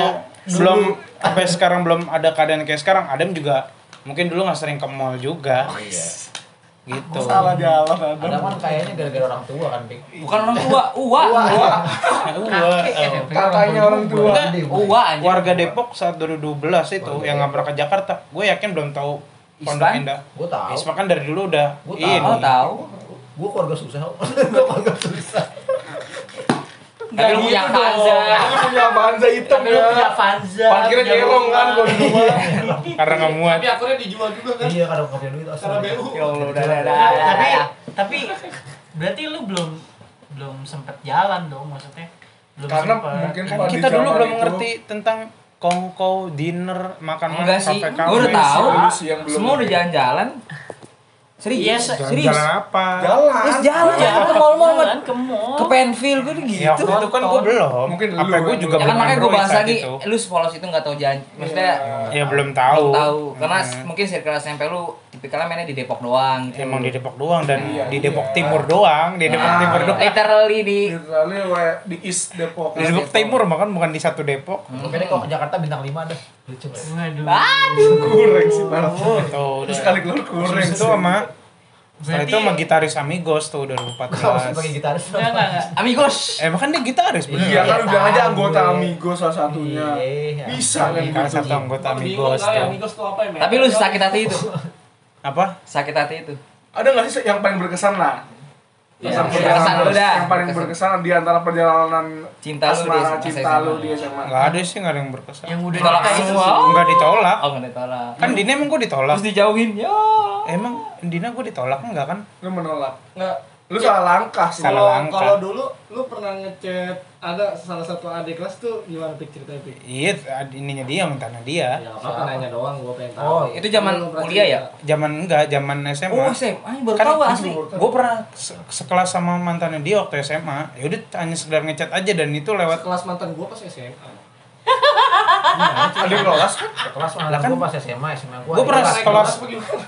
belum sampai sekarang belum ada keadaan kayak sekarang. Adam juga mungkin dulu nggak sering ke mall juga. Gitu. Salah jalan Adam. Adam kan kayaknya gara-gara orang tua kan, Pik. Bukan orang tua, uwa. Uwa. Uwa. Katanya orang tua. Uwa aja. Warga Depok saat dua ribu dua belas itu yang nggak pernah ke Jakarta. Gue yakin belum tahu Pondok Indah. Gue tahu. Ispan kan dari dulu udah. Gue tahu. Gue keluarga susah. Gue keluarga susah. Gak lu punya Fanza. Lu punya Fanza hitam ya. Lu punya Fanza. Parkirnya nyerong kan gua di rumah. Karena enggak muat. Tapi akhirnya dijual juga kan? Iya, karena enggak punya duit asal. Ya Allah, udah ada. Tapi tapi berarti lu belum belum sempet jalan dong maksudnya. Belum sempet. Mungkin kita dulu belum ngerti tentang kongkow, dinner, makan-makan sampai kafe. Gua udah tahu. Semua udah jalan-jalan. Serius, serius. Jalan apa? Jalan. Jalan ke mall-mall, ke mall. Ke Penfield gue gitu. Ya, itu kan gue belum. Mungkin apa gue juga belum. Ya kan makanya gue bahas lagi, lu sepolos itu enggak tahu jalan. Maksudnya ya belum tahu. Tahu. Karena mungkin circle S M P lu tipikalnya mainnya di Depok doang. Emang di Depok doang dan di Depok Timur doang, di Depok Timur doang. Literally di literally di East Depok. Di Depok Timur bahkan bukan di satu Depok. Makanya kalau ke Jakarta bintang lima ada. Lucu banget. Aduh. Kurang sih parah. Tuh. Sekali keluar kurang itu sama berarti itu sama gitaris Amigos tuh dua ribu empat belas. Kalau sebagai gitaris. Enggak enggak. Amigos. Eh kan dia gitaris bener. Iya kan udah aja anggota Amigos salah satunya. Bisa kan salah satu anggota Amigos. Amigos tuh apa ya? Tapi lu sakit hati itu. Apa? Sakit hati itu. Ada enggak sih yang paling berkesan lah? Yang paling berkesan di antara perjalanan cinta lu di cinta lu di S M A. Enggak ada sih enggak ada yang berkesan. Yang udah ditolak semua. Enggak ditolak. Oh, enggak ditolak. Kan Dina emang gua ditolak. Terus dijauhin. Ya. Emang Dina gua ditolak enggak kan? Lu menolak. Enggak. Lu ya. salah langkah sih. Kalau dulu lu pernah ngechat ada salah satu adik kelas tuh gimana Pik ceritanya Pik? Iya, ininya dia minta dia. Ya apa nanya doang gua pengen tahu. Oh, itu zaman kuliah ya? Zaman enggak, zaman S M A. Oh, S M A baru kan, tahu asli. Gua pernah se sekelas sama mantannya dia waktu S M A. Ya udah hanya sekedar ngechat aja dan itu lewat sekelas mantan gua pas S M A. Ada kelas, kelas mantan gua pas S M A, S M A gua. Gua pernah sekelas.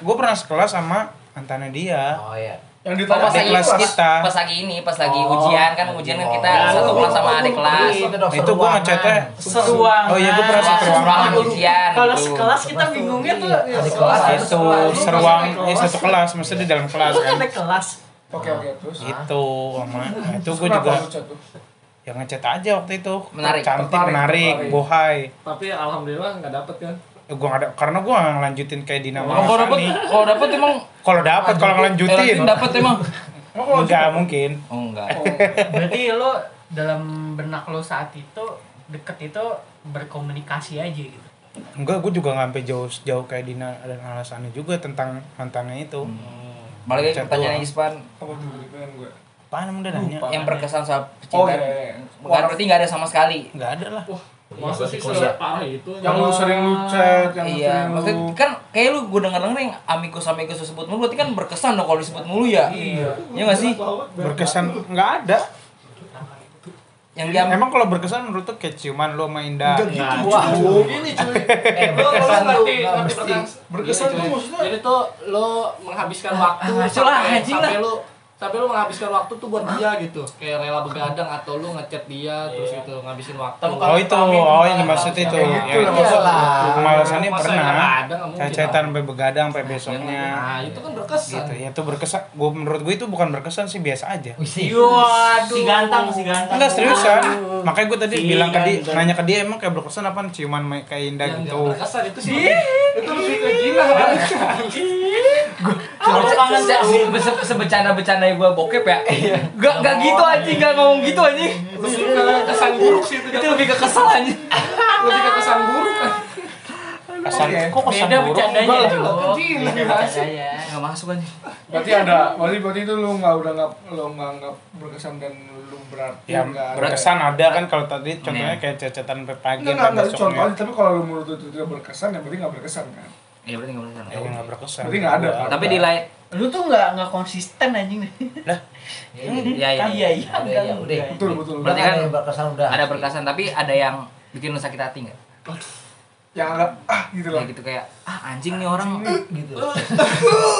Gua pernah sekelas sama mantannya dia. Oh iya. Yang di pas lagi kelas kita pas lagi ini pas lagi oh, ujian kan ujian kan kita ya, satu kelas sama adik kelas itu, itu gue ngecatnya seruang. Oh iya gue pernah seruangan ujian kalau sekelas kita bingungnya tuh adik kelas itu seruang eh satu kelas maksudnya di dalam kelas kan adik kelas oke oke terus itu sama itu gue juga yang ngecat aja waktu itu menarik cantik menarik bohai tapi alhamdulillah nggak dapet kan. Gua ada karena gua nggak ngelanjutin kayak Dina Nazifa. Kalau dapat, kalau dapat emang kalau dapat kalau ngelanjutin. Dapat emang. Enggak, enggak mungkin. Oh, enggak. Oh. Berarti lo dalam benak lo saat itu deket itu berkomunikasi aja gitu. Enggak, gua juga nggak sampai jauh-jauh kayak Dina dan alasannya juga tentang mantannya itu. Hmm. Balik lagi pertanyaan Ispan. Apa tuh pertanyaan gua? Apaan udah nanya? Yang berkesan soal percintaan. Oh, iya, iya. Berarti enggak ada sama sekali. Enggak ada lah. Masa sih selet parah itu yang lu sering lu chat yang iya, lu maksud, kan kayak lu gue denger denger yang amigos amigos disebut mulu berarti kan berkesan dong kalau disebut mulu ya iya ya nggak sih berkesan nggak ada yang jam emang kalau berkesan menurut tuh kayak ciuman lu main dah nggak gitu ini cuy eh, berkesan lu berkesan tuh maksudnya jadi tuh lo menghabiskan waktu sampai lu tapi lu menghabiskan waktu tuh buat dia gitu kayak rela begadang atau lu ngechat dia yeah. terus gitu ngabisin waktu oh itu oh ini maksud itu ya, ya, itu kemalasannya pernah cacetan sampai begadang sampai besoknya nah itu kan berkesan gitu ya itu berkesan gua menurut gue itu bukan berkesan sih biasa aja waduh si ganteng si ganteng enggak seriusan makanya gue tadi si bilang ke dia nanya ke dia emang kayak berkesan apa ciuman kayak indah yang gitu berkesan itu sih itu lebih ke gila gue sebecanda-becanda gue bokep ya gak, gak gitu aja, gak ngomong gitu aja kesan buruk sih itu lebih ke kesal aja lebih ke kesan buruk kesan, kok kesan buruk? Gak masuk aja berarti ada, berarti itu lu gak udah gak berkesan dan lu berarti berkesan ada kan kalau tadi contohnya kayak cacatan sampai pagi gak ada contohnya, tapi kalau lu menurut itu tidak berkesan ya berarti gak berkesan kan? Iya berarti nggak berkesan. Iya nggak berkesan. Berarti nggak ada. Tapi di lain, lu tuh nggak nggak konsisten anjing nih. Lah, iya iya iya iya udah. Betul betul. Berarti kan berkesan udah. Ada berkesan tapi ada yang bikin lu sakit hati nggak? Yang agak ah gitu loh. Gitu kayak ah anjing nih orang gitu.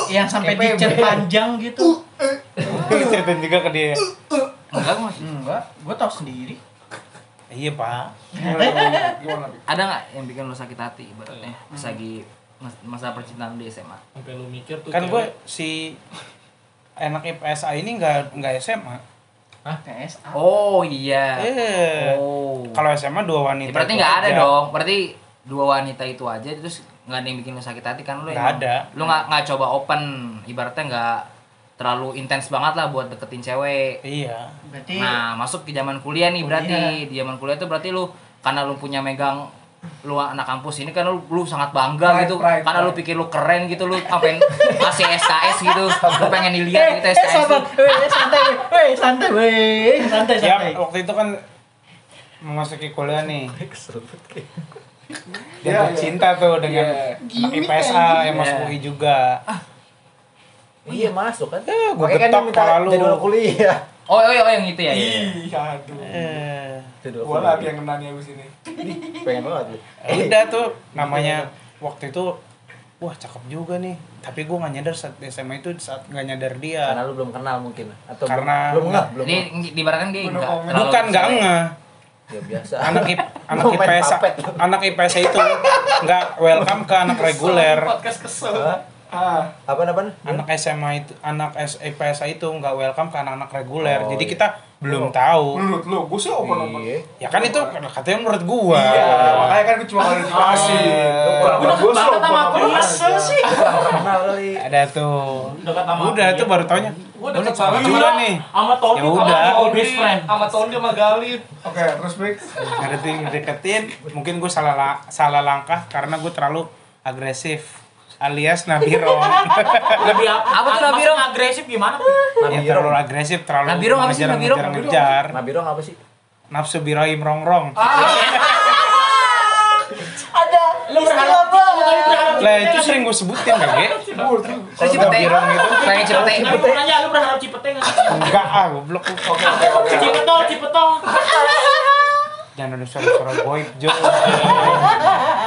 Yang sampai dicet panjang gitu. Ceritain juga ke dia. Enggak mas, enggak. Gue tau sendiri. Iya pak. Ada nggak yang bikin lu sakit hati ibaratnya lagi masa percintaan di S M A. Sampai lu mikir tuh kan gue si anak I P S A ini nggak nggak S M A. Hah? I P S A. Oh iya. Yeah. Oh. Kalau S M A dua wanita. Ya, berarti nggak ada aja dong. Berarti dua wanita itu aja terus nggak ada yang bikin lu sakit hati kan lu? Nggak ada. Lu nggak nggak coba open ibaratnya nggak terlalu intens banget lah buat deketin cewek. Iya. Berarti. Nah masuk di zaman kuliah nih berarti di zaman kuliah itu berarti lu karena lu punya megang lu anak kampus ini kan lu, lu sangat bangga pride, gitu pride, karena pride. Lu pikir lu keren gitu lu sampai kasih S K S gitu lu pengen dilihat gitu S K S santai weh santai weh santai santai ya waktu itu kan memasuki kuliah nih dia cinta tuh dengan anak I P S A yang masuk U I juga iya masuk kan ya gue ketok kalau lu kuliah oh oh oh yang itu ya ih aduh gua lagi yang nanya abis ini pengen banget ya udah tuh namanya waktu itu wah cakep juga nih tapi gue nggak nyadar saat S M A itu saat nggak nyadar dia karena lu belum kenal mungkin atau karena belum nggak belum di barangnya dia enggak bukan nggak nggak ya biasa anak ip anak I P S anak I P S itu nggak welcome ke anak reguler ah apa apa anak S M A itu anak I P S itu nggak welcome ke anak-anak reguler jadi kita belum tahu. Menurut lu, gue sih open-open. Ya kan itu katanya menurut gua. Iya, makanya kan gue cuma klarifikasi. Gue banget sama kesel sih. Ada tuh. Udah tuh baru taunya. Gue udah sama nih. Sama Tony, sama best friend. Sama Tony sama Galip. Oke, terus Bik. Deketin, deketin. Mungkin gue salah salah langkah karena gue terlalu agresif. alias Nabirong. Lebih apa tuh Nabirong? Agresif gimana? Nabirong ya, terlalu agresif, terlalu Nabirong apa sih? Nabirong ngejar. Nabirong apa sih? Nafsu birahi merongrong. Ada lu berharap lah itu sering gue sebutin ya, Ge. Saya Cipete. Saya Cipete. Lu nanya lu berharap Cipete enggak? Enggak ah, goblok lu. Cipete, Cipete. Jangan ada suara-suara boy joke.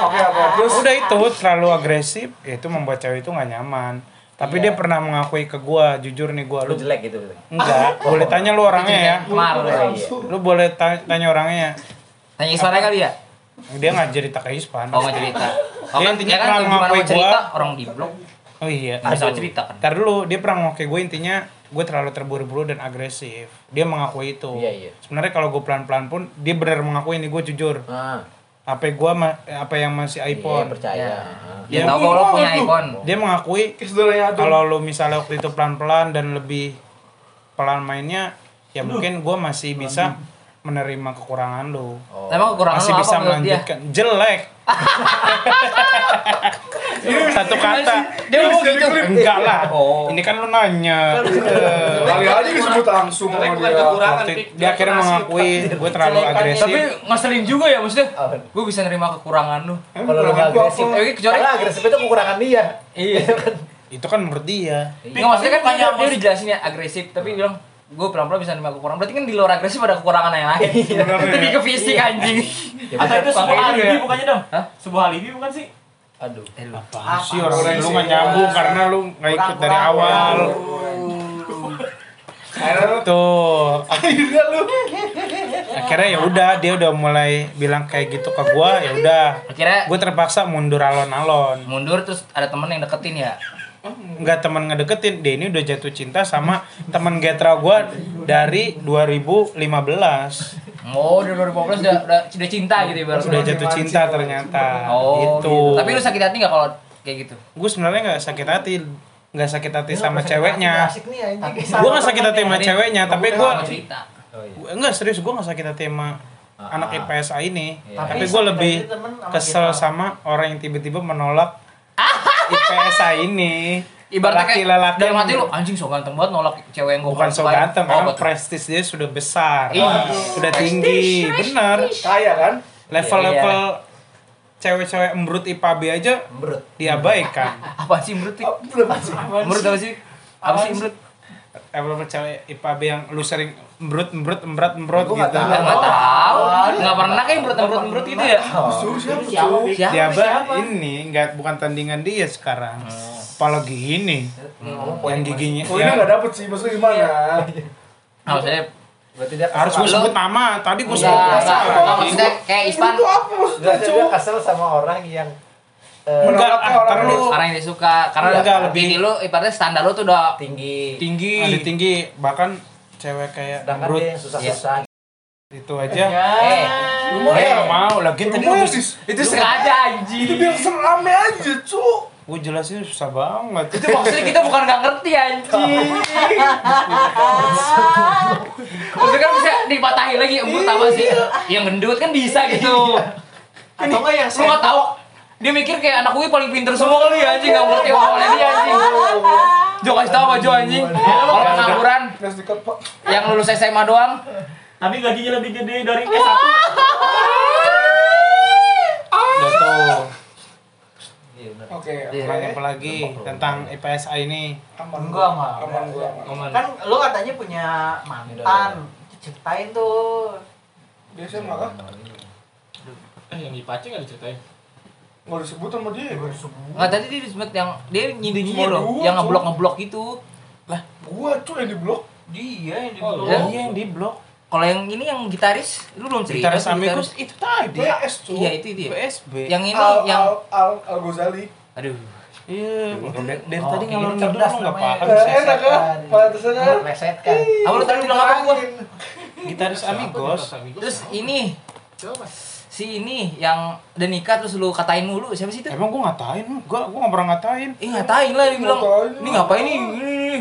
Oke, apa? Terus udah itu terlalu agresif, itu membuat cewek itu enggak nyaman. Tapi dia pernah mengakui ke gua, jujur nih gua lu jelek gitu. Enggak, boleh tanya lu orangnya ya. Lu boleh tanya orangnya. Tanya Ispan kali ya. Dia nggak cerita ke Ispan. Oh nggak cerita. Oh dia kan intinya kan pernah ngomong gue cerita orang di blog. Oh iya. Harus cerita kan. Ntar dulu dia pernah ngomong ke gue intinya gue terlalu terburu-buru dan agresif. Dia mengakui itu. Iya iya. Sebenarnya kalau gue pelan-pelan pun dia benar mengakui ini gue jujur. Ah. H P gue apa yang masih iPhone. Iya, percaya. Dia tahu kalau punya iPhone. Dia mengakui kalau lu misalnya waktu itu pelan-pelan dan lebih pelan mainnya ya mungkin gue masih bisa menerima kekurangan lu. Oh. Emang kekurangan masih bisa melanjutkan. Dia? Jelek. Satu kata. Dia mau gitu. Enggak lah. Oh. Ini kan lu nanya. Kali aja disebut langsung. Dia akhirnya mengakui gue terlalu agresif. Tapi ngeselin juga ya maksudnya. Gue bisa nerima kekurangan lu. Kalau lu agresif. Kecuali agresif itu kekurangan dia. Iya. Itu kan menurut dia. Enggak maksudnya kan dia udah jelasin ya agresif tapi bilang gue pelan-pelan bisa nembak kekurangan, berarti kan di luar agresif ada kekurangan yang lain. Tapi ke fisik anjing. Atau itu sebuah alibi bukannya dong? Hah? Sebuah alibi bukan sih? Aduh. Eh, apa sih orang lu nggak nyambung karena lu nggak ikut dari awal. Tuh. Akhirnya lu. Akhirnya ya udah, dia udah mulai bilang kayak gitu ke gue, ya udah. Akhirnya gue terpaksa mundur alon-alon. Mundur terus ada temen yang deketin ya. Enggak teman ngedeketin, Denny udah jatuh cinta sama teman Getrau gua dari dua ribu lima belas. Oh, dari dua ribu lima belas udah udah, udah cinta gitu ibaratnya. Udah jatuh cinta ternyata. Oh, gitu. Gitu. Tapi lu sakit hati enggak kalau kayak gitu? Gua sebenarnya enggak sakit hati. Enggak sakit hati sama ceweknya. Gua enggak sakit hati sama ceweknya, tapi gua enggak serius, gua enggak sakit hati sama anak I P S A ini. Tapi gua lebih kesel sama orang yang tiba-tiba menolak I P S A ini. Ibaratnya kayak lelaki dalam hati lu anjing so ganteng banget nolak cewek yang gue bukan so ganteng karena prestis dia sudah besar, sudah tinggi, bener kaya kan level-level cewek-cewek embrut I P A B aja diabaikan. Apa sih embrut? Embrut apa sih? Apa sih embrut? Level-level cewek I P A B yang lu sering embrut embrut embrut embrut gitu. Gak tau, gak pernah kayak embrut embrut embrut gitu ya. Siapa ini nggak bukan tandingan dia sekarang. Apalagi ini yang giginya. Oh ini nggak dapet sih maksudnya gimana? Harusnya harus gue sebut nama. Tadi gue sebut maksudnya kayak Ispan. Dia kesel sama orang yang enggak orang lu orang yang disuka karena lebih lu ibaratnya standar lu tuh udah tinggi tinggi ada tinggi bahkan cewek kayak brut susah-susah itu aja eh lu mau lagi tadi itu sengaja anjing itu biar seram aja cu gua jelasin susah banget itu maksudnya kita bukan nggak ngerti anjing maksudnya kan bisa dipatahin lagi umur tambah sih yang gendut kan bisa gitu atau nggak yang semua tahu. Dia mikir kayak anak U I paling pinter semua kali ya anjing, enggak ngerti omongannya dia anjing. Jo kasih tahu apa Jo anjing? Kalau pengangguran yang lulus S M A doang tapi gajinya lebih gede dari S satu. Betul. Oke, apa lagi tentang I P S A ini? Enggak mah. Kan lu katanya punya mantan. Ceritain tuh. Biasanya mah. Eh, yang I P A C enggak diceritain. Nggak disebut sama dia nggak disebut nggak tadi dia disebut yang dia nyindir-nyindir loh yang ngeblok ngeblok gitu lah gua cuy yang diblok dia yang diblok dia yang diblok kalau yang ini yang gitaris lu belum cerita gitaris Amigos itu tadi B S cuy iya itu dia B S B yang ini yang Al Al Ghazali aduh iya dari tadi ngalor ngidul lu nggak paham enak kan pantesan melesetkan apa lu tadi bilang apa gua gitaris Amigos terus ini coba si ini yang udah nikah terus lu katain mulu siapa sih itu? Emang gua ngatain? Gua gua enggak pernah ngatain. Eh ngatain lah dia bilang. Ini ngapain nih?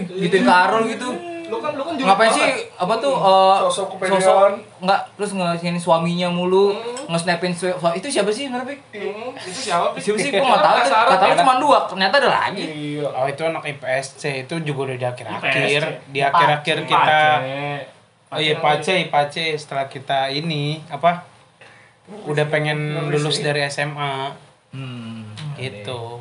Gituin Karol gitu. Lu kan lu kan juga ngapain sih apa tuh uh, sosok kepedean. Enggak, terus nge-sini suaminya mulu, hmm. nge-snapin su itu siapa sih benar, Pik? Hmm, itu siapa, Pik? Siapa sih? Gua enggak tahu. Katanya cuma dua, ternyata ada lagi. Iya. Oh, itu anak I P S C, itu juga udah di akhir-akhir, di akhir-akhir kita. Oh iya, Pace, Pace setelah kita ini apa? Udah pengen lulus dari S M A. Hmm, gitu.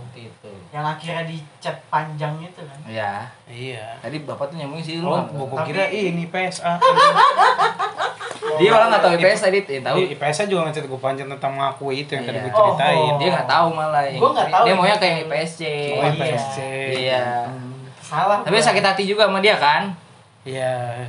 Yang akhirnya dicat panjang itu kan? Iya. Iya. Tadi bapak tuh nyambungin sih lu. Oh, gua kira ini P S A. Dia malah nggak tahu I P S A, dia tahu. I P S A juga ngecat gua panjang tentang mengakui itu yang tadi gua ceritain. Dia nggak tahu malah. Gua nggak tahu. Dia maunya kayak I P S C. Oh, I P S C. Iya. Salah. Tapi sakit hati juga sama dia kan? Iya.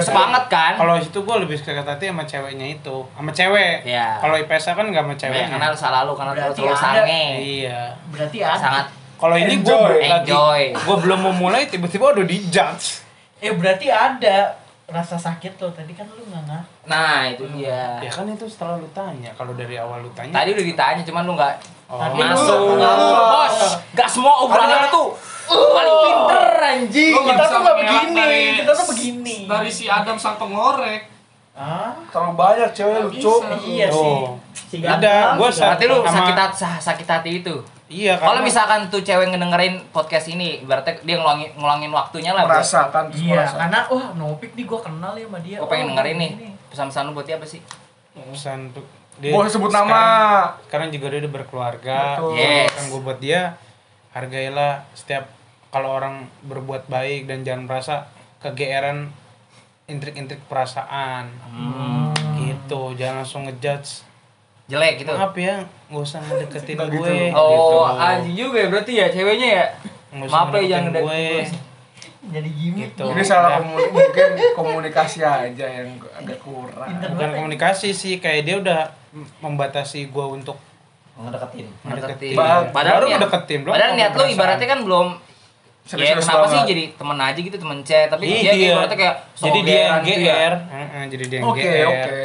Semangat kan? Kalau itu gua lebih sakit hati sama ceweknya itu, sama cewek. Kalau I P S A kan nggak sama cewek. Karena salah lu, karena terlalu sange. Iya. Berarti ada. Kalau ini gue lagi, gue belum mau mulai tiba-tiba udah dijudge. Eh berarti ada rasa sakit lo tadi kan lu nggak nggak. Nah itu dia. Ya kan itu setelah lu tanya, kalau dari awal lu tanya. Tadi udah ditanya cuman lu nggak oh. masuk. Bos, nggak semua obrolan tuh paling pinter anjing. Kita tuh nggak begini, kita tuh begini. Dari si Adam sang pengorek. Ah, terlalu banyak cewek lucu. Iya sih. Ada, gue sakit. Lu sakit hati, sakit hati itu. Iya, kalau misalkan tuh cewek ngedengerin podcast ini, berarti dia ngeluangin, ngeluangin waktunya lah. Merasakan. Iya, merasakan. Karena wah, Nofik nih gue kenal ya sama dia. Gue pengen oh, dengerin nih. Pesan-pesan lu buat dia apa sih? Pesan untuk dia. Boleh sebut sekarang, nama. Sekarang juga dia udah berkeluarga. Betul. Yes. Yang gue buat dia, hargailah setiap kalau orang berbuat baik dan jangan merasa kegeeran intrik-intrik perasaan. Hmm. Gitu, jangan langsung ngejudge. Jelek gitu. Maaf ya, enggak usah ngedeketin gue gitu. Oh, gitu. Anjing juga ya berarti ya ceweknya ya. Maaf ya jangan ngedeketin gue. Jadi gimik gitu. Ini salah komunikasi, mungkin komunikasi aja yang agak kurang. Bukan komunikasi sih, kayak dia udah membatasi gue untuk ngedeketin. Ngedeketin. Padahal udah deketin belum. Padahal niat lu ibaratnya kan belum. Ya, kenapa sih jadi temen aja gitu, temen chat, tapi dia ibaratnya kayak jadi dia yang G R, jadi dia yang G R. Oke, oke.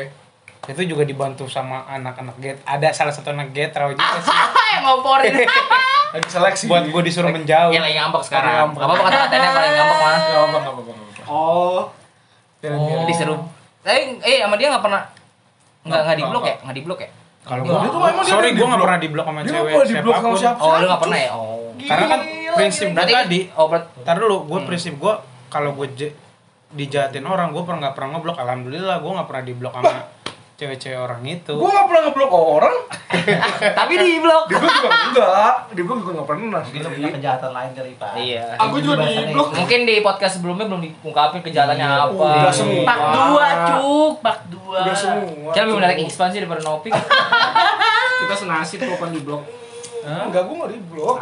Itu juga dibantu sama anak-anak get. Ada salah satu anak Getrau juga sih. Yang ngomporin. Lagi seleksi. Buat gue disuruh menjauh. Yang lagi ngambek sekarang. Gak apa-apa kata-katanya paling ngambek malah. Gak apa-apa, gak apa-apa. Oh. Oh. Disuruh. Tapi eh sama dia gak pernah. Gak, gak diblok ya? Gak diblok ya? Kalau gue, sorry gue gak pernah diblok sama cewek siapapun. Oh lu gak pernah ya? Oh. Karena kan prinsip gue tadi. Ntar dulu, gue prinsip gue kalau gue dijahatin orang, gue gak pernah ngeblok. Alhamdulillah gue gak pernah diblok sama cewek-cewek orang itu. Gua gak pernah ngeblok orang. Tapi di blok. Di blok juga enggak. Di blok juga gak pernah. Di blok punya kejahatan lain kali Pak. Iya. Aku juga di blok. Mungkin di podcast sebelumnya belum diungkapin kejahatannya apa. Udah semua. Pak dua cuk. Pak dua. Udah semua. Kita lebih menarik Ispan sih daripada Nofik. Kita senasib kapan di blok. Enggak, gua gak di blok.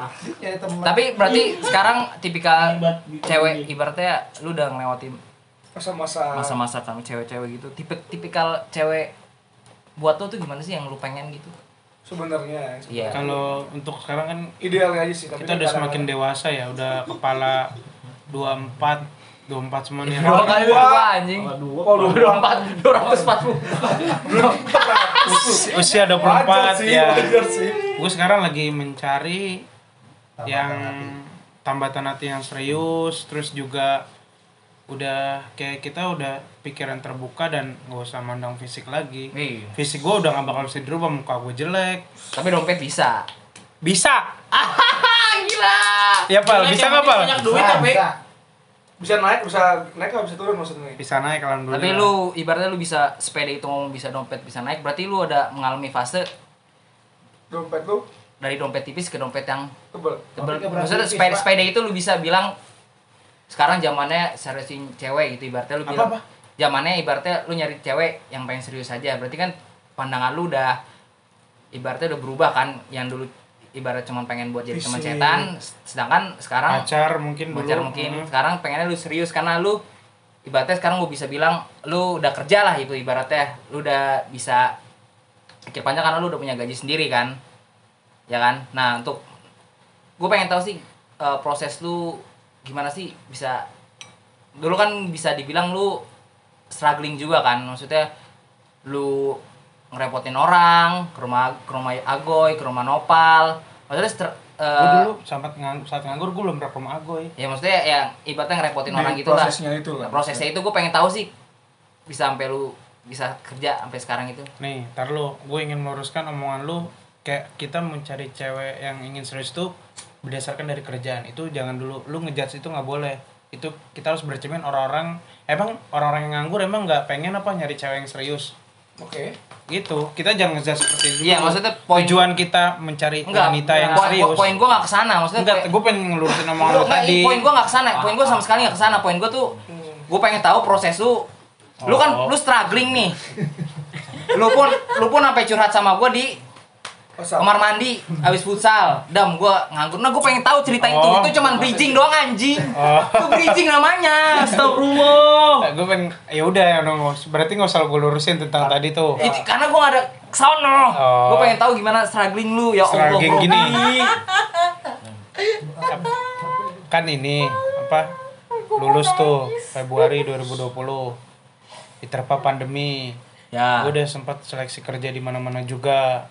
Tapi berarti sekarang tipikal cewek ibaratnya lu udah ngelewatin masa-masa. Masa-masa kamu cewek-cewek gitu. Tipikal cewek buat lo tuh gimana sih yang lo pengen gitu? Sebenarnya. Iya. Kalau untuk sekarang kan idealnya aja sih. Tapi kita udah semakin kan dewasa ya, udah kepala dua empat, dua empat semuanya. Dua kali dua anjing. Dua dua empat, dua ratus empat puluh. Usia dua puluh empat ya. Gue sekarang lagi mencari tambatan yang hati. Tambatan hati yang serius, terus juga udah kayak kita udah pikiran terbuka dan nggak usah mandang fisik lagi. Iya. Fisik gue udah nggak bakal bisa dirubah, muka gue jelek. Tapi dompet bisa. Bisa. Gila. Ya Pal, bisa nggak Pal? Banyak duit tapi. Bisa. Bisa naik, bisa naik nggak bisa turun maksudnya? Bisa naik kalau dulu. Tapi lu ibaratnya lu bisa sepeda itu ngomong bisa dompet bisa naik, berarti lu ada mengalami fase dompet lu dari dompet tipis ke dompet yang tebel. Tebel. Maksudnya sepeda sepeda itu lu bisa bilang sekarang zamannya seriusin cewek gitu ibaratnya lu bilang. Apa, apa? Zamannya ibaratnya lu nyari cewek yang pengen serius aja. Berarti kan pandangan lu udah ibaratnya udah berubah kan, yang dulu ibarat cuma pengen buat jadi teman cetan, sedangkan sekarang pacar mungkin pacar dulu. mungkin hmm. Sekarang pengennya lu serius karena lu ibaratnya sekarang gua bisa bilang lu udah kerja lah itu ibaratnya. Lu udah bisa pikir panjang karena lu udah punya gaji sendiri kan. Ya kan? Nah, untuk gua pengen tahu sih uh, proses lu gimana sih bisa dulu kan bisa dibilang lu struggling juga kan, maksudnya lu ngerepotin orang ke rumah ke rumah Agoy, ke rumah Nopal, Maksudnya ter- uh, gue dulu sampai nganggur, saat nganggur gue belum berapa sama Agoy. Ya maksudnya yang ibaratnya ngerepotin di orang gitu lah. Prosesnya itu lah. Prosesnya itu gue pengen tahu sih bisa sampai lu bisa kerja sampai sekarang itu. Nih, tar lu, gue ingin meluruskan omongan lu kayak kita mencari cewek yang ingin serius itu berdasarkan dari kerjaan. Itu jangan dulu lu ngejudge, itu enggak boleh. Itu kita harus bercermin orang-orang emang orang-orang yang nganggur emang enggak pengen apa nyari cewek yang serius. Oke. Okay. Gitu. Kita jangan ngejudge seperti itu. Iya, maksudnya point, tujuan kita mencari enggak, wanita yang po- serius. Po- poin gue enggak ke sana, maksudnya enggak, gue pengen ngelurusin omongan lu tadi. Poin gue enggak ke sana, poin gue sama sekali enggak ke sana. Poin gue tuh gue pengen tahu proses lu. Oh. Lu kan lu struggling nih. Lu pun lu pun sampai curhat sama gue di kamar mandi habis futsal. Dam, gue nganggur. Nah, gue pengen tahu cerita oh, itu. Itu cuman bridging doang anjing. Oh. Itu bridging namanya. Astagfirullah. Nah, gue pengen ya udah no, berarti enggak usah gue lurusin tentang tadi tuh. It, karena gue enggak ada sono. Oh. Gue pengen tahu gimana struggling lu ya Allah. Struggling gini. Kan ini apa? Lulus tuh Februari dua ribu dua puluh. Diterpa pandemi. Ya. Gue udah sempat seleksi kerja di mana-mana juga.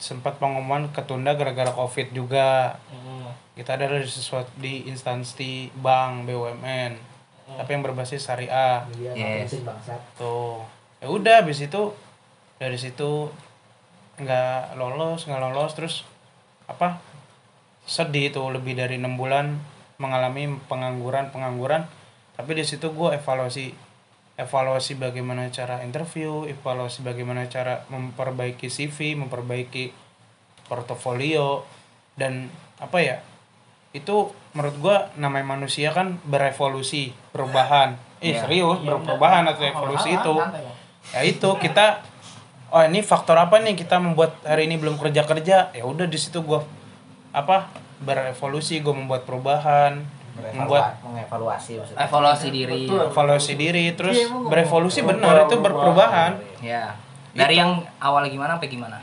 Sempat pengumuman ketunda gara-gara covid juga. Hmm. Kita ada di sesuatu di instansi bank B U M N, hmm. tapi yang berbasis syariah. Iya, yes. Tuh, ya udah, abis itu dari situ nggak lolos, nggak lolos, terus apa? Sedih tuh, lebih dari enam bulan mengalami pengangguran, pengangguran. Tapi di situ gue evaluasi, evaluasi bagaimana cara interview, evaluasi bagaimana cara memperbaiki C V, memperbaiki portofolio, dan apa ya, itu menurut gua namanya manusia kan berevolusi, perubahan, eh yeah. serius yeah, perubahan yeah. atau evolusi oh, itu, ya itu kita, oh ini faktor apa nih kita membuat hari ini belum kerja kerja, ya udah di situ gua apa berevolusi, gua membuat perubahan. Membuat mengevaluasi maksudnya evaluasi diri, evaluasi diri terus ya, berevolusi benar itu berperubahan. Ya. Dari gitu. Yang awalnya gimana sampai gimana?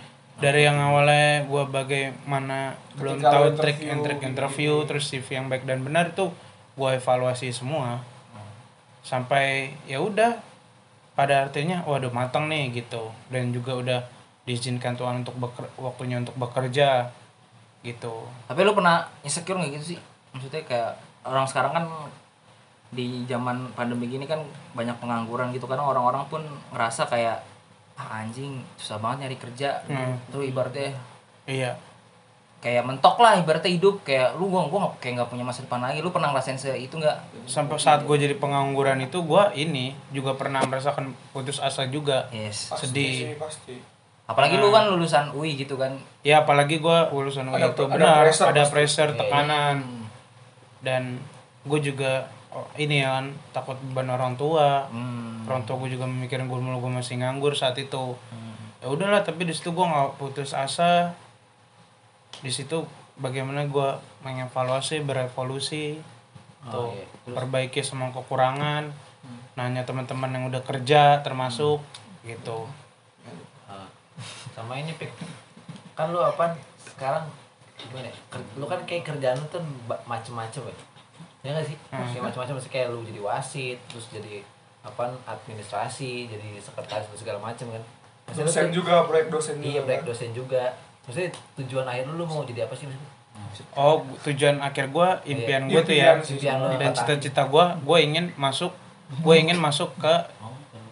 Dari yang awalnya gua bagaimana ketika belum tahu trik and trik interview, gitu. Terus C V yang baik dan benar itu gua evaluasi semua. Sampai ya udah pada artinya waduh matang nih gitu, dan juga udah diizinkan Tuhan untuk beker- waktunya untuk bekerja gitu. Tapi lu pernah insecure enggak gitu sih? Maksudnya kayak orang sekarang kan di zaman pandemi gini kan banyak pengangguran gitu, karena orang-orang pun ngerasa kayak ah anjing susah banget nyari kerja hmm. tuh ibaratnya iya kayak mentok lah ibaratnya hidup kayak lu gua gua kayak nggak punya masa depan lagi. Lu pernah ngerasain se itu nggak? Sampai saat gua jadi pengangguran itu gua ini juga pernah merasakan putus asa juga. Yes. Pasti, sedih pasti. Apalagi nah. Lu kan lulusan U I gitu kan ya, apalagi gua lulusan U I ada, itu ada benar pressure, ada pasti. Pressure tekanan yeah, yeah. Dan gue juga oh, ini kan takut beban orang tua. Hmm. Orang tua gue juga memikirin gue mulu, gue masih nganggur saat itu. Hmm. Ya udahlah, tapi di situ gue nggak putus asa. Di situ bagaimana gue mengevaluasi, berevolusi, oh, tuh iya. Perbaiki semua kekurangan. Hmm. Nanya teman-teman yang udah kerja termasuk hmm. gitu. Sama ini Pik, kan lu apa sekarang? Gimana ya? Lu kan kayak kerjaan lu tuh macem-macem ya? Ya gak sih? Kayak macem-macem, maksudnya kayak lu jadi wasit, terus jadi apaan, administrasi, jadi sekretaris, segala macem kan? Maksudnya dosen lu, juga, proyek dosen iya, juga. Iya, proyek dosen juga. Maksudnya tujuan akhir lu, lu mau jadi apa sih? Maksudnya, oh, tujuan akhir gua, impian iya. gua tuh ya. Impian lu, dan cita-cita gua, gua ingin masuk, gua ingin masuk ke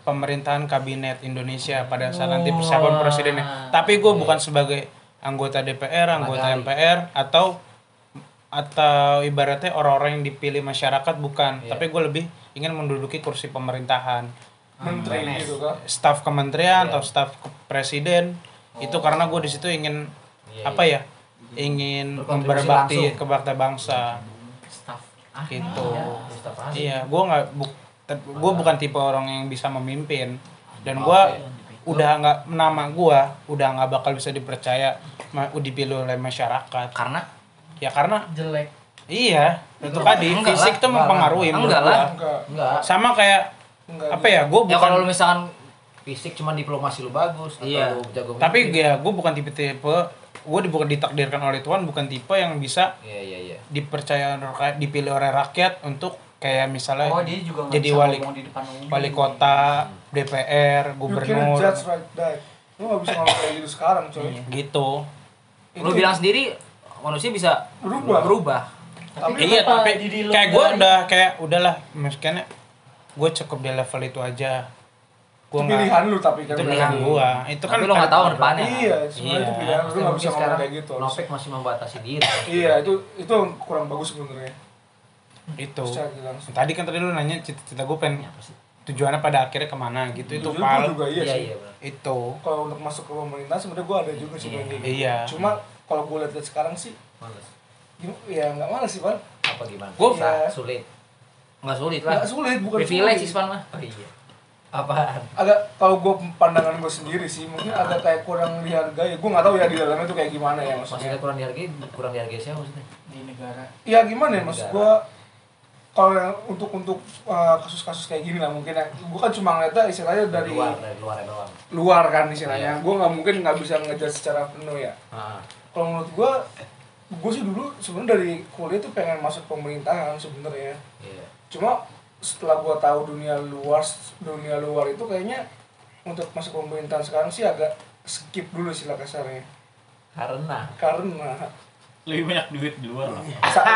pemerintahan kabinet Indonesia pada saat nanti persiapan presidennya. Tapi gua bukan sebagai anggota D P R, anggota Magali. M P R atau atau ibaratnya orang-orang yang dipilih masyarakat bukan, yeah. tapi gue lebih ingin menduduki kursi pemerintahan, menteri hmm. gitu kan, staf kementerian yeah. atau staf ke presiden. Oh. Itu karena gue di situ ingin yeah, apa yeah. ya, ingin berbakti kepada bangsa. Staf ah, gitu. Ah, iya, gue nggak bu, gue bukan tipe orang yang bisa memimpin, dan gue okay. udah nggak, nama gua udah nggak bakal bisa dipercaya dipilih oleh masyarakat karena ya karena jelek iya itu tadi fisik tuh mempengaruhi enggak lah enggak sama kayak enggak apa ya gua bukan ya, kalau misalkan fisik cuma diplomasi lu bagus iya atau jago tapi mimpi. Ya gua bukan tipe-tipe gua bukan ditakdirkan oleh Tuhan, bukan tipe yang bisa yeah, yeah, yeah. dipercaya dipilih oleh rakyat untuk kayak misalnya oh, jadi wali wali kota, D P R, gubernur. You can't judge right that. Lu gak bisa ngomong kayak gitu sekarang coy. Gitu. Lu bilang sendiri manusia bisa berubah. berubah. Tapi iya, tapi kayak gue udah kayak udahlah, misalnya gue cukup di level itu aja. Gua itu pilihan lu, tapi kan pilihan gua. Itu kan lu enggak tahu depannya. Iya, sebenarnya itu pilihan lu, enggak bisa ngomong kayak gitu. Nofik masih membatasi diri. Iya, itu itu kurang bagus sebenarnya. Itu. Tadi kan tadi lu nanya cita-cita gua pengen apa sih? Tujuannya pada akhirnya kemana gitu, itu pal juga iya, iya, sih. Iya, itu kalau untuk masuk ke pemerintah sebenarnya gue ada juga sih, iya, iya. Cuma kalau gue lihat sekarang sih males ya, nggak males sih, Pan. Apa gimana gue ya. sulit nggak sulit lah nggak sulit bukan privilege sih, Pan lah. Oh iya, apaan agak kalau gue pandangan gue sendiri sih mungkin agak kayak kurang dihargai. Gue nggak tahu ya di dalamnya itu kayak gimana ya, maksudnya, maksudnya kurang dihargai kurang dihargai sih maksudnya di negara ya gimana ya, maksud gue kalau untuk untuk uh, kasus-kasus kayak gini lah mungkin ya. Gue kan cuma ngeliatnya istilahnya dari luar dari luar doang. Luar kan istilahnya. Yeah. Gue nggak mungkin nggak bisa ngejar secara penuh ya. Uh-huh. Kalau menurut gue, gue sih dulu sebenarnya dari kuliah tuh pengen masuk pemerintahan sebenarnya. Yeah. Cuma setelah gue tahu dunia luar dunia luar itu kayaknya untuk masuk pemerintahan sekarang sih agak skip dulu sih lah kasarnya. Karena. Karena. Lebih banyak duit di luar lah.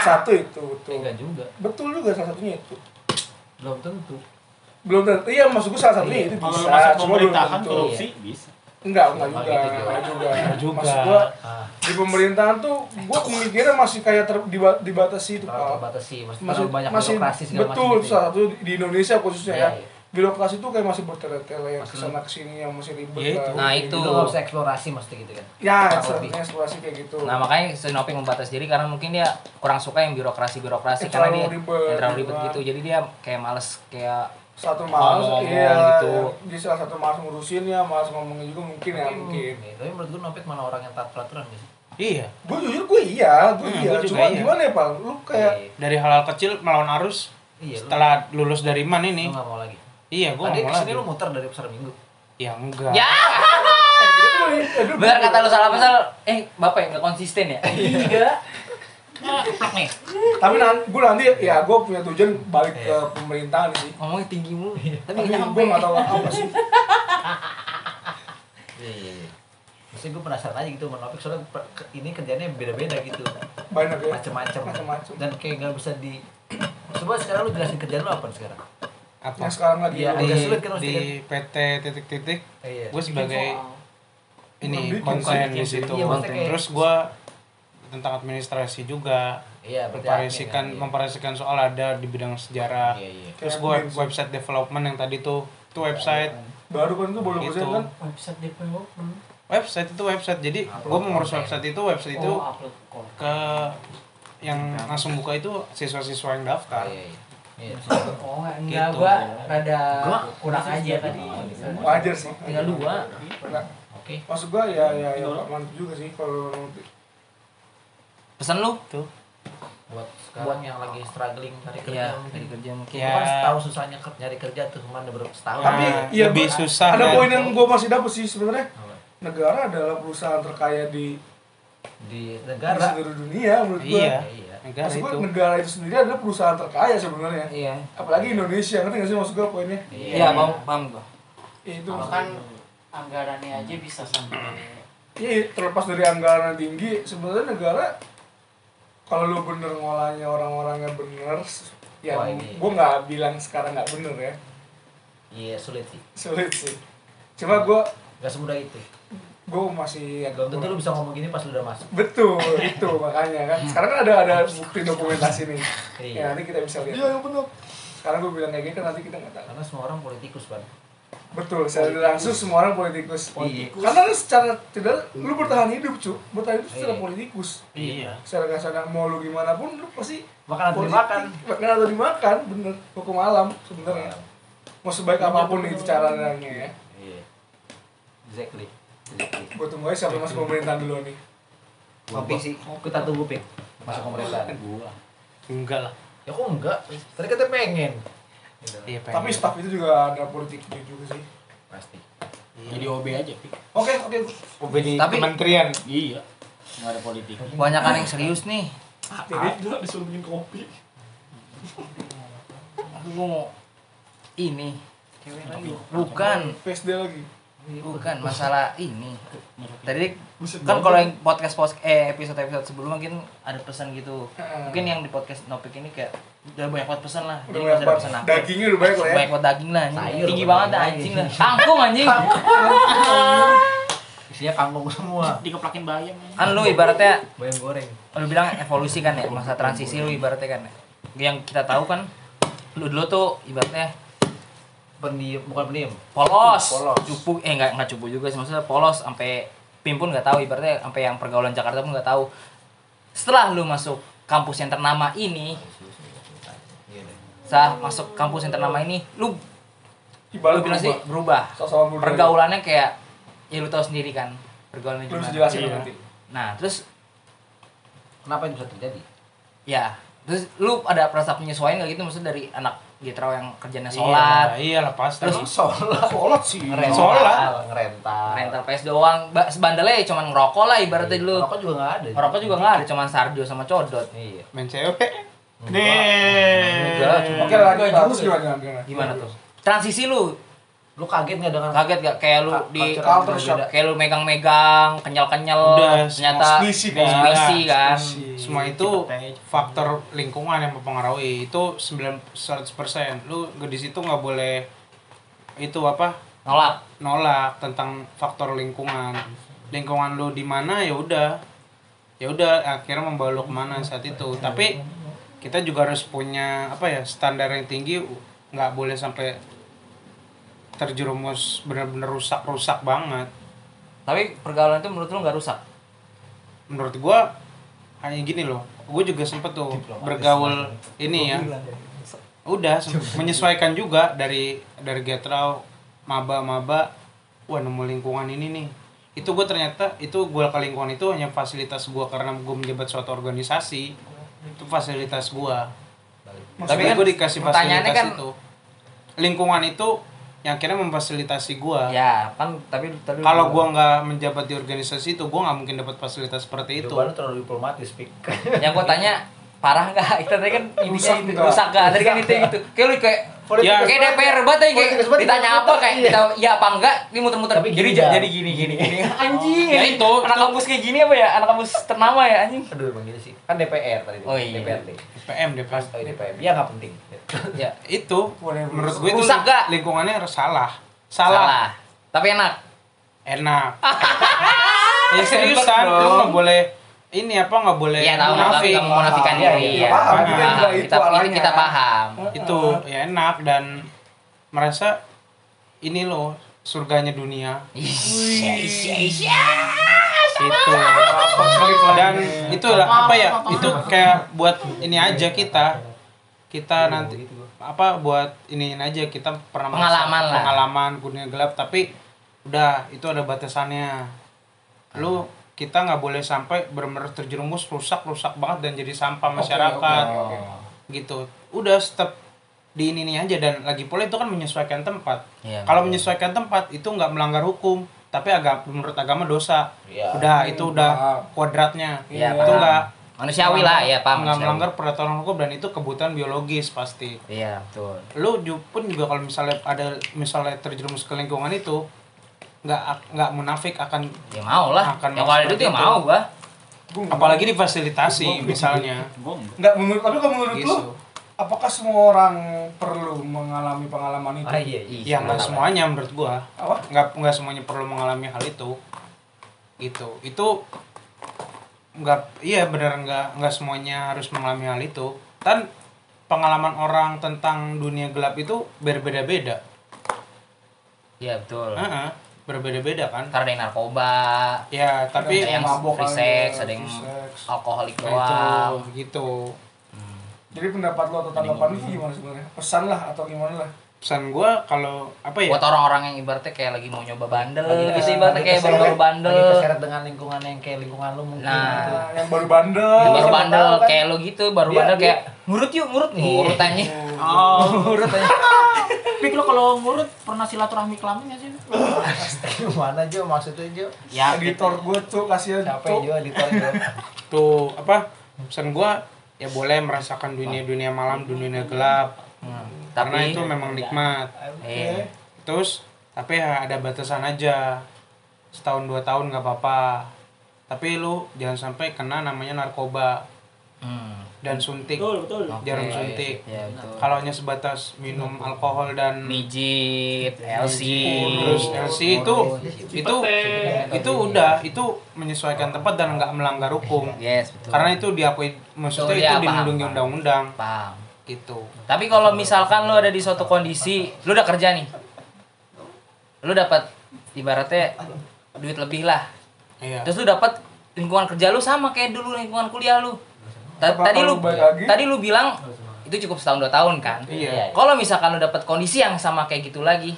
Satu itu betul. Enggak juga. Betul juga salah satunya itu. Belum tentu. Belum tentu. Iya, maksud gue salah satunya itu bisa. Kalau masuk pemerintahan korupsi bisa. Enggak, enggak juga. Enggak juga. Enggak juga. Maksud gue di pemerintahan tuh gue pemikirannya masih kayak ter, dibatasi itu, Pak. Dibatasi, masih banyak birokrasi segala macam. Betul, salah satu di Indonesia khususnya ya. Birokrasi tuh kayak masih bertele-tele, yang kesana kesini, yang masih ribet. Ya, nah itu harus gitu. Eksplorasi mesti gitu kan? Ya, eksplorasi kayak gitu. Nah makanya Nofik membatasi diri karena mungkin dia kurang suka yang birokrasi-birokrasi, ya, karena dia ribet, terlalu ribet gitu. Jadi dia kayak males, kayak satu malas, iya, gitu. Dia salah satu malas ngurusinnya, malas ngomongnya juga mungkin ya, ya mungkin. Ya, tapi menurut gue Nofik mana orang yang taat peraturan gitu? Iya. Gue jujur gue iya, gue hmm, iya. Cuma iya. Gimana ya Pak? Lu kayak iya. Dari hal-hal kecil melawan arus. Iya, setelah lu, lulus dari mana ini? Lu nggak mau lagi. Iya, gue mau lagi. Tadi lu muter dari pasar Minggu? Ya enggak. Ya! Bener kata lu salah pasal, eh bapak yang gak konsisten ya? Iya. Plak nih. Tapi gue nanti, ya gue punya tujuan balik ke pemerintahan sih. Ngomongnya tinggi mulu. Tapi gue gak tau apa sih. Maksudnya gue penasaran aja gitu sama Nofik, soalnya ini kerjanya beda-beda gitu. Banyak ya? Macem-macem. Dan kayak gak bisa di... Coba sekarang lu jelasin kerjaan lu apa sekarang? Apa yang sekarang lagi ya, di, kan, di P T titik-titik, iya. Gue sebagai bikin ini bikin konsen di situ, iya, terus gue tentang administrasi juga, iya, memperasikan iya. memperasikan soal ada di bidang sejarah, iya, iya. Terus gue website development yang tadi tuh itu website baru kan tuh boleh gitu. Kan website development website itu website jadi gue mengurus website itu website itu oh, ke yang langsung buka itu siswa-siswa yang daftar. Iya, iya. Iya, oh enggak, gitu. Gua rada kurang aja tadi. Wajar sih, tinggal dua. Oke. Maksud gua ya ya ya mantap juga sih kalau pesan lu tuh buat sekarang buat yang lagi struggling cari kerja, cari kerja mungkin. Gua kan tahu susahnya nyari kerja tuh cuma beberapa setahun. Tapi ya lebih susah. Ada poin yang gua masih dapat sih sebenarnya. Negara adalah perusahaan terkaya di di negara di seluruh dunia menurut gua. Iya. Negara maksud itu. Negara itu sendiri adalah perusahaan terkaya sebenarnya. Iya. Apalagi Indonesia, ngerti nggak sih maksud gue poinnya? Iya, paham, paham gue. Itu kan anggarannya aja bisa sampai. Iya, terlepas dari anggaran tinggi, sebenarnya negara kalau lu bener ngolahnya orang-orangnya bener, ya oh, gue nggak bilang sekarang nggak bener ya. Iya, sulit sih. Sulit sih. Cuma gue nggak semudah itu. Gue masih agak tentu lu bisa ngomong gini pas lu udah masuk. Betul, itu makanya kan. Sekarang kan ada ada bukti dokumentasi nih. Iya. Ya, nanti kita bisa lihat. Iya, benar. Sekarang gue bilang kayak gini kan nanti kita nggak tahu. Karena semua orang politikus, Bang. Betul, saya langsung semua orang politikus. Politikus. Karena secara tidak lu bertahan hidup, Cuk. Bertahan hidup secara politikus. Iya. Secara kasar mau lu gimana pun lu pasti makan atau dimakan. Makan atau dimakan, bener. Hukum alam sebenarnya. Mau sebaik apapun itu caranya ya. Iya. Exactly. Gue tunggu aja siapa masuk pemerintahan dulu nih. Nopik sih, kita tunggu Pik masuk pemerintahan. Gua enggak lah. Ya kok enggak? Tadi katanya pengen. Iya, pengen. Tapi staff itu juga ada politiknya juga sih. Pasti. Jadi O B aja Pik. Oke oke. O B di kementerian. Iya. Nggak ada politik. Banyak kan yang serius nih. Jadi udah disuruh bikin kopi. Aduh, ini. Bukan. P S D lagi. Bukan masalah ini. Tadi kan kalau yang podcast podcast eh episode-episode sebelum mungkin ada pesan gitu. Mungkin yang di podcast Nofik ini kayak udah banyak buat pesan lah. Jadi udah ada pesan apa? Dagingnya udah banyak lah ya. Banyak buat daging lah. Tinggi banget anjing lah. Kangkung anjing. Isinya kangkung semua. Dikeplakin bayam. Kan lu ibaratnya bayam goreng. Lu bilang evolusi kan ya, masa transisi lu ibaratnya kan. Yang kita tahu kan lu dulu tuh ibaratnya pendiam, bukan pendiam, polos, polos. Cupu, eh nggak nggak cupu juga sih, maksudnya polos sampai pimpun nggak tahu, ibaratnya sampai yang pergaulan Jakarta pun nggak tahu. Setelah lu masuk kampus yang ternama ini, sah masuk kampus yang ternama ini, lu, ibarat lu bilang sih berubah, berubah. Pergaulannya kayak, ya lu tahu sendiri kan, pergaulannya gimana. Terus jelasin nanti. Nah terus, kenapa itu bisa terjadi? Ya, terus lu ada perasaan penyesuaian nggak gitu, maksudnya dari anak Getrau yang kerjanya sholat. Iya, iyalah pasti. Terus sholat, sholat sih. Sholat, ngerental. Rental P S doang. Sebandelnya cuman ngerokok lah ibaratnya dulu. Ngerokok juga enggak ada. Ngerokok juga enggak ada, cuman sarjo sama codot. Iya. Main cewek. Nih. Oke lah, harus gimana gimana tuh? Transisi lu. Lu kaget enggak dengan kaget enggak kayak lu di kayak lu megang-megang, kenyal-kenyal, ternyata ekspedisi kan. Semua itu faktor lingkungan yang mempengaruhi. Itu sembilan puluh persen. Lu di situ enggak boleh itu apa? Nolak. Nolak tentang faktor lingkungan. Lingkungan lu di mana ya udah. Ya udah akhirnya membawa lu kemana saat itu. Tapi kita juga harus punya apa ya? Standar yang tinggi, enggak boleh sampai terjerumus benar-benar rusak-rusak banget. Tapi pergaulan itu menurut lu nggak rusak? Menurut gua hanya gini loh. Gua juga sempet tuh Diplomatis bergaul ini ya. Udah menyesuaikan juga dari dari Getrau, maba-maba. Wah, nemu lingkungan ini nih. Itu gua ternyata itu gua ke lingkungan itu hanya fasilitas gua karena gua menjabat suatu organisasi. Itu fasilitas gua. Maksudnya, tapi kan gua dikasih fasilitas kan, itu. Lingkungan itu yang akhirnya memfasilitasi gua. Ya, kan tapi, tapi kalau gua nggak menjabat di organisasi itu, gua nggak mungkin dapat fasilitas seperti itu. Jawaban terlalu diplomatis, Pik. Yang gua tanya, parah nggak? Itu tadi kan intinya itu rusak nggak? Tadi kan itu gitu. Kayak lu kayak ya, kayak D P R banget ya, kayak ditanya apa kayak kita ya apa enggak? Ini muter-muter. Jadi jadi gini gini gini. Anjing. Ya itu. Anak kampus kayak gini apa ya? Anak kampus ternama ya anjing. Aduh, emang gini sih. Kan D P R tadi. Oh, iya. D P R D. P M D P M. Ya nggak penting. Ya, itu menurut gue itu rusak gak? Lingkungannya harus salah. Salah. Salah. Tapi enak. Enak. Ya seriusan, lu nggak boleh ini apa nggak boleh ya, munafik munafikan diri ya, paham, ya. Paham. Kita, kita, kita paham itu ya enak dan merasa ini loh surganya dunia itu dan itu apa ya itu kayak buat ini aja kita kita nanti apa buat ini aja kita pernah pengalaman lah pengalaman dunia gelap tapi udah itu ada batasannya lu kita nggak boleh sampai benar-benar terjerumus rusak-rusak banget dan jadi sampah masyarakat okay, okay, okay. Gitu udah step di ini nih aja dan lagi pula itu kan menyesuaikan tempat yeah, kalau yeah. Menyesuaikan tempat itu nggak melanggar hukum tapi agak menurut agama dosa yeah. Udah itu udah kuadratnya yeah, itu nggak manusiawi lah ya paham nggak melanggar peraturan hukum dan itu kebutuhan biologis pasti iya yeah, betul lu pun juga kalau misalnya ada misalnya terjerumus ke lingkungan itu nggak nggak munafik akan ya mau lah akan ya kalau itu dia mau bah apalagi difasilitasi misalnya nggak menurut tapi kalau menurut gitu. Lu apakah semua orang perlu mengalami pengalaman itu ah, iya, iya, ya nggak semuanya menurut gua nggak nggak semuanya perlu mengalami hal itu gitu itu nggak iya benar nggak nggak semuanya harus mengalami hal itu dan pengalaman orang tentang dunia gelap itu berbeda-beda ya betul uh-huh. Berbeda-beda kan? Karena ada yang narkoba, ya tapi ada yang mabok, free sex, ada yang alkoholik doang, gitu. Hmm. Jadi pendapat lo atau tanggapan lo gimana sebenarnya? Pesan lah atau gimana lah? Pesan gue kalau apa ya? Buat orang-orang yang ibaratnya kayak lagi mau nyoba bandel, gitu ya, ibaratnya kayak baru-baru bandel, lagi keseret dengan lingkungan yang kayak lingkungan lo mungkin. Nah, gitu. Yang baru bandel, yang baru bandel kan? Kayak lo gitu, baru dia, bandel dia. Kayak ngurut yuk ngurut nih, ngurut aja. Oh, ngurut aja. Pik lo kalau ngurut pernah silaturahmi kelamin nggak sih? Gimana Jo maksudnya Jo? Ya, editor gue tuh kasihan capek Jo editor gue. Tuh apa? Pesan gue ya boleh merasakan dunia dunia malam dunia gelap. Hmm. Karena tapi, itu memang nikmat. Iya. Terus Tapi ya ada batasan aja, setahun dua tahun nggak apa-apa. Tapi lu jangan sampai kena namanya narkoba hmm. dan suntik, betul, betul. jarum okay, suntik. Ya, kalau hanya sebatas minum betul. alkohol dan mijit, L C, terus L C itu itu itu udah itu menyesuaikan tempat dan nggak melanggar hukum. Yes, betul. Karena itu diakui, maksudnya betul, itu ya, dilindungi undang-undang. Paham. Gitu. Tapi kalau misalkan lu ada di suatu kondisi, lu udah kerja nih, lu dapat ibaratnya duit lebih lah. Iya. Terus lu dapat lingkungan kerja lu sama kayak dulu lingkungan kuliah lu. Tadi lu tadi lu bilang itu cukup setahun dua tahun kan. Iya. Kalau misalkan lu dapat kondisi yang sama kayak gitu lagi,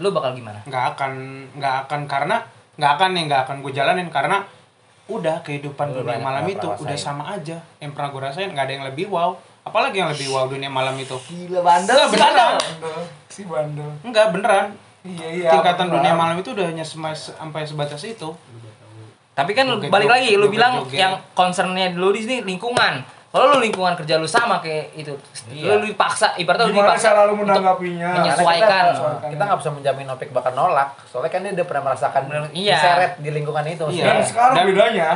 lu bakal gimana? Nggak akan, nggak akan karena nggak akan nih, nggak akan gue jalanin karena udah kehidupan lu dunia malam itu rasain. Udah sama aja. Yang pernah gue rasain nggak ada yang lebih wow. Apalagi yang lebih wow dunia malam itu. Gila bandel. Nah, beneran. Bandel. Si bandel. Enggak beneran. Iya, iya, tingkatan beneran. Dunia malam itu udah hanya semas, sampai sebatas itu. Tapi kan joget, balik lagi joget, lu bilang joget. Yang concernnya dulu di sini lingkungan. Kalau lu lingkungan kerja lu sama kayak itu, iya. lu dipaksa ibaratnya lu dipaksa cara lu menanggapinya, menyesuaikan. Kita nggak bisa menjamin Nofik bakal nolak. Soalnya kan dia udah pernah merasakan iya. diseret di lingkungan itu. Iya. Dan sekarang bedanya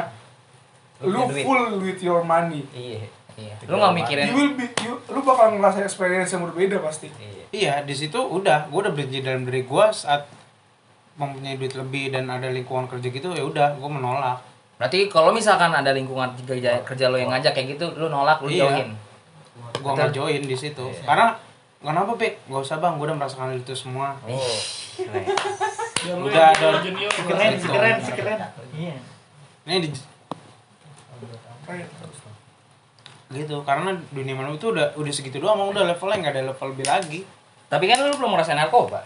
lu full with your money. Iya. Iya. Lu nggak mikirin. You will be, you, lu bakal ngerasain experience yang berbeda pasti. Iya, iya di situ udah, gue udah berjanji dalam diri gue saat mempunyai duit lebih dan ada lingkungan kerja gitu ya udah, gue menolak. Berarti kalau misalkan ada lingkungan kerja, kerja lo yang ngajak kayak gitu, lu nolak, lu iya. join. Gue nggak join di situ, iya. karena kenapa Pik? Gak usah bang, gue udah merasakan itu semua. Oh, keren. Udah ada. Keren, keren, keren. Iya. Ini di. Gitu, karena dunia malam itu udah udah segitu doang, mau udah levelnya nggak ada level lebih lagi. Tapi kan lu belum ngerasain narkoba.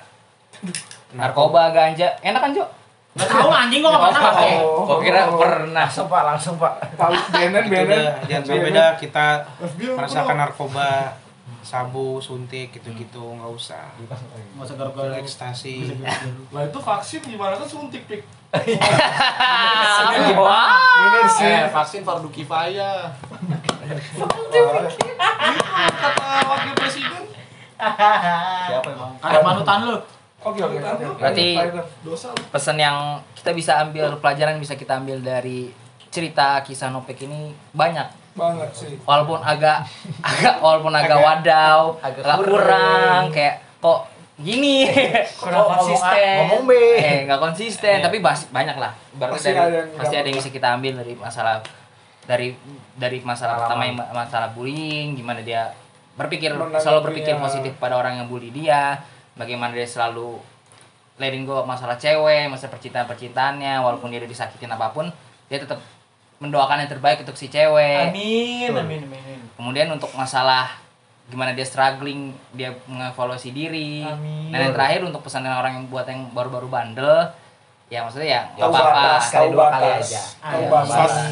Narkoba, ganja, enak kan Jo? Nggak tahu anjing kok nggak pernah pakai. Kok kira pernah? Langsung pak, langsung pak. Benen, benen. Jangan beda kita merasakan narkoba, sabu, suntik, gitu-gitu nggak usah. Nggak usah gara-gara ekstasi. Lah itu vaksin gimana kan suntik Pik? Eh vaksin fardu kifayah. Kata wakil presiden siapa emang? Ada panutan lu. Oke oke. Berarti pesan yang kita bisa ambil, pelajaran bisa kita ambil dari cerita kisah Nofik ini banyak banget sih. Walaupun agak agak walaupun agak wadau, agak kurang kayak kok gini kurang konsisten. Ngomong be. Eh enggak konsisten, tapi banyak lah. Berarti pasti ada yang bisa kita ambil dari masalah dari dari masalah pertama yang masalah bullying, gimana dia berpikir Menang selalu berpikir dia. positif pada orang yang bully dia, bagaimana dia selalu letting go masalah cewek, masalah percintaan-percintaannya, walaupun dia udah disakitin apapun, dia tetap mendoakan yang terbaik untuk si cewek. Amin, amin, amin. Kemudian untuk masalah gimana dia struggling, dia mengevaluasi diri. Amin. Dan yang terakhir untuk pesan orang yang buat yang baru-baru bandel, ya maksudnya ya nggak apa-apa sekali dua kali aja,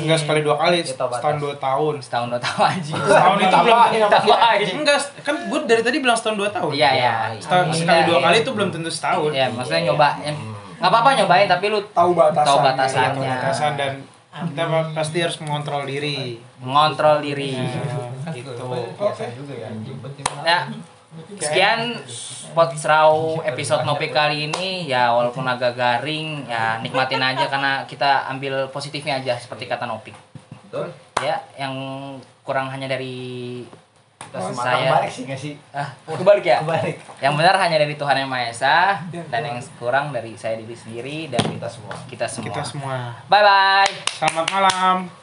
nggak sekali dua kali, setahun dua tahun, setahun dua tahun aja, setahun itu belum tambahin, enggak kan gue dari tadi bilang setahun dua tahun, iya ya, sekali dua kali itu belum tentu setahun, ya maksudnya nyoba, nggak apa-apa nyobain tapi lu tahu batasannya, batasan dan kita pasti harus mengontrol diri, mengontrol diri, gitu, ya. Sekian Getrau episode Nofik kali ini ya, walaupun agak garing ya nikmatin aja karena kita ambil positifnya aja seperti kata Nofik. Betul. Ya, yang kurang hanya dari oh, saya. Kebalik sih enggak sih? Ah, kebalik ya? Kebalik. Yang benar hanya dari Tuhan Yang Maha Esa dan yang kurang dari saya diri sendiri dan kita semua. Kita semua. Kita semua. Bye bye. Selamat malam.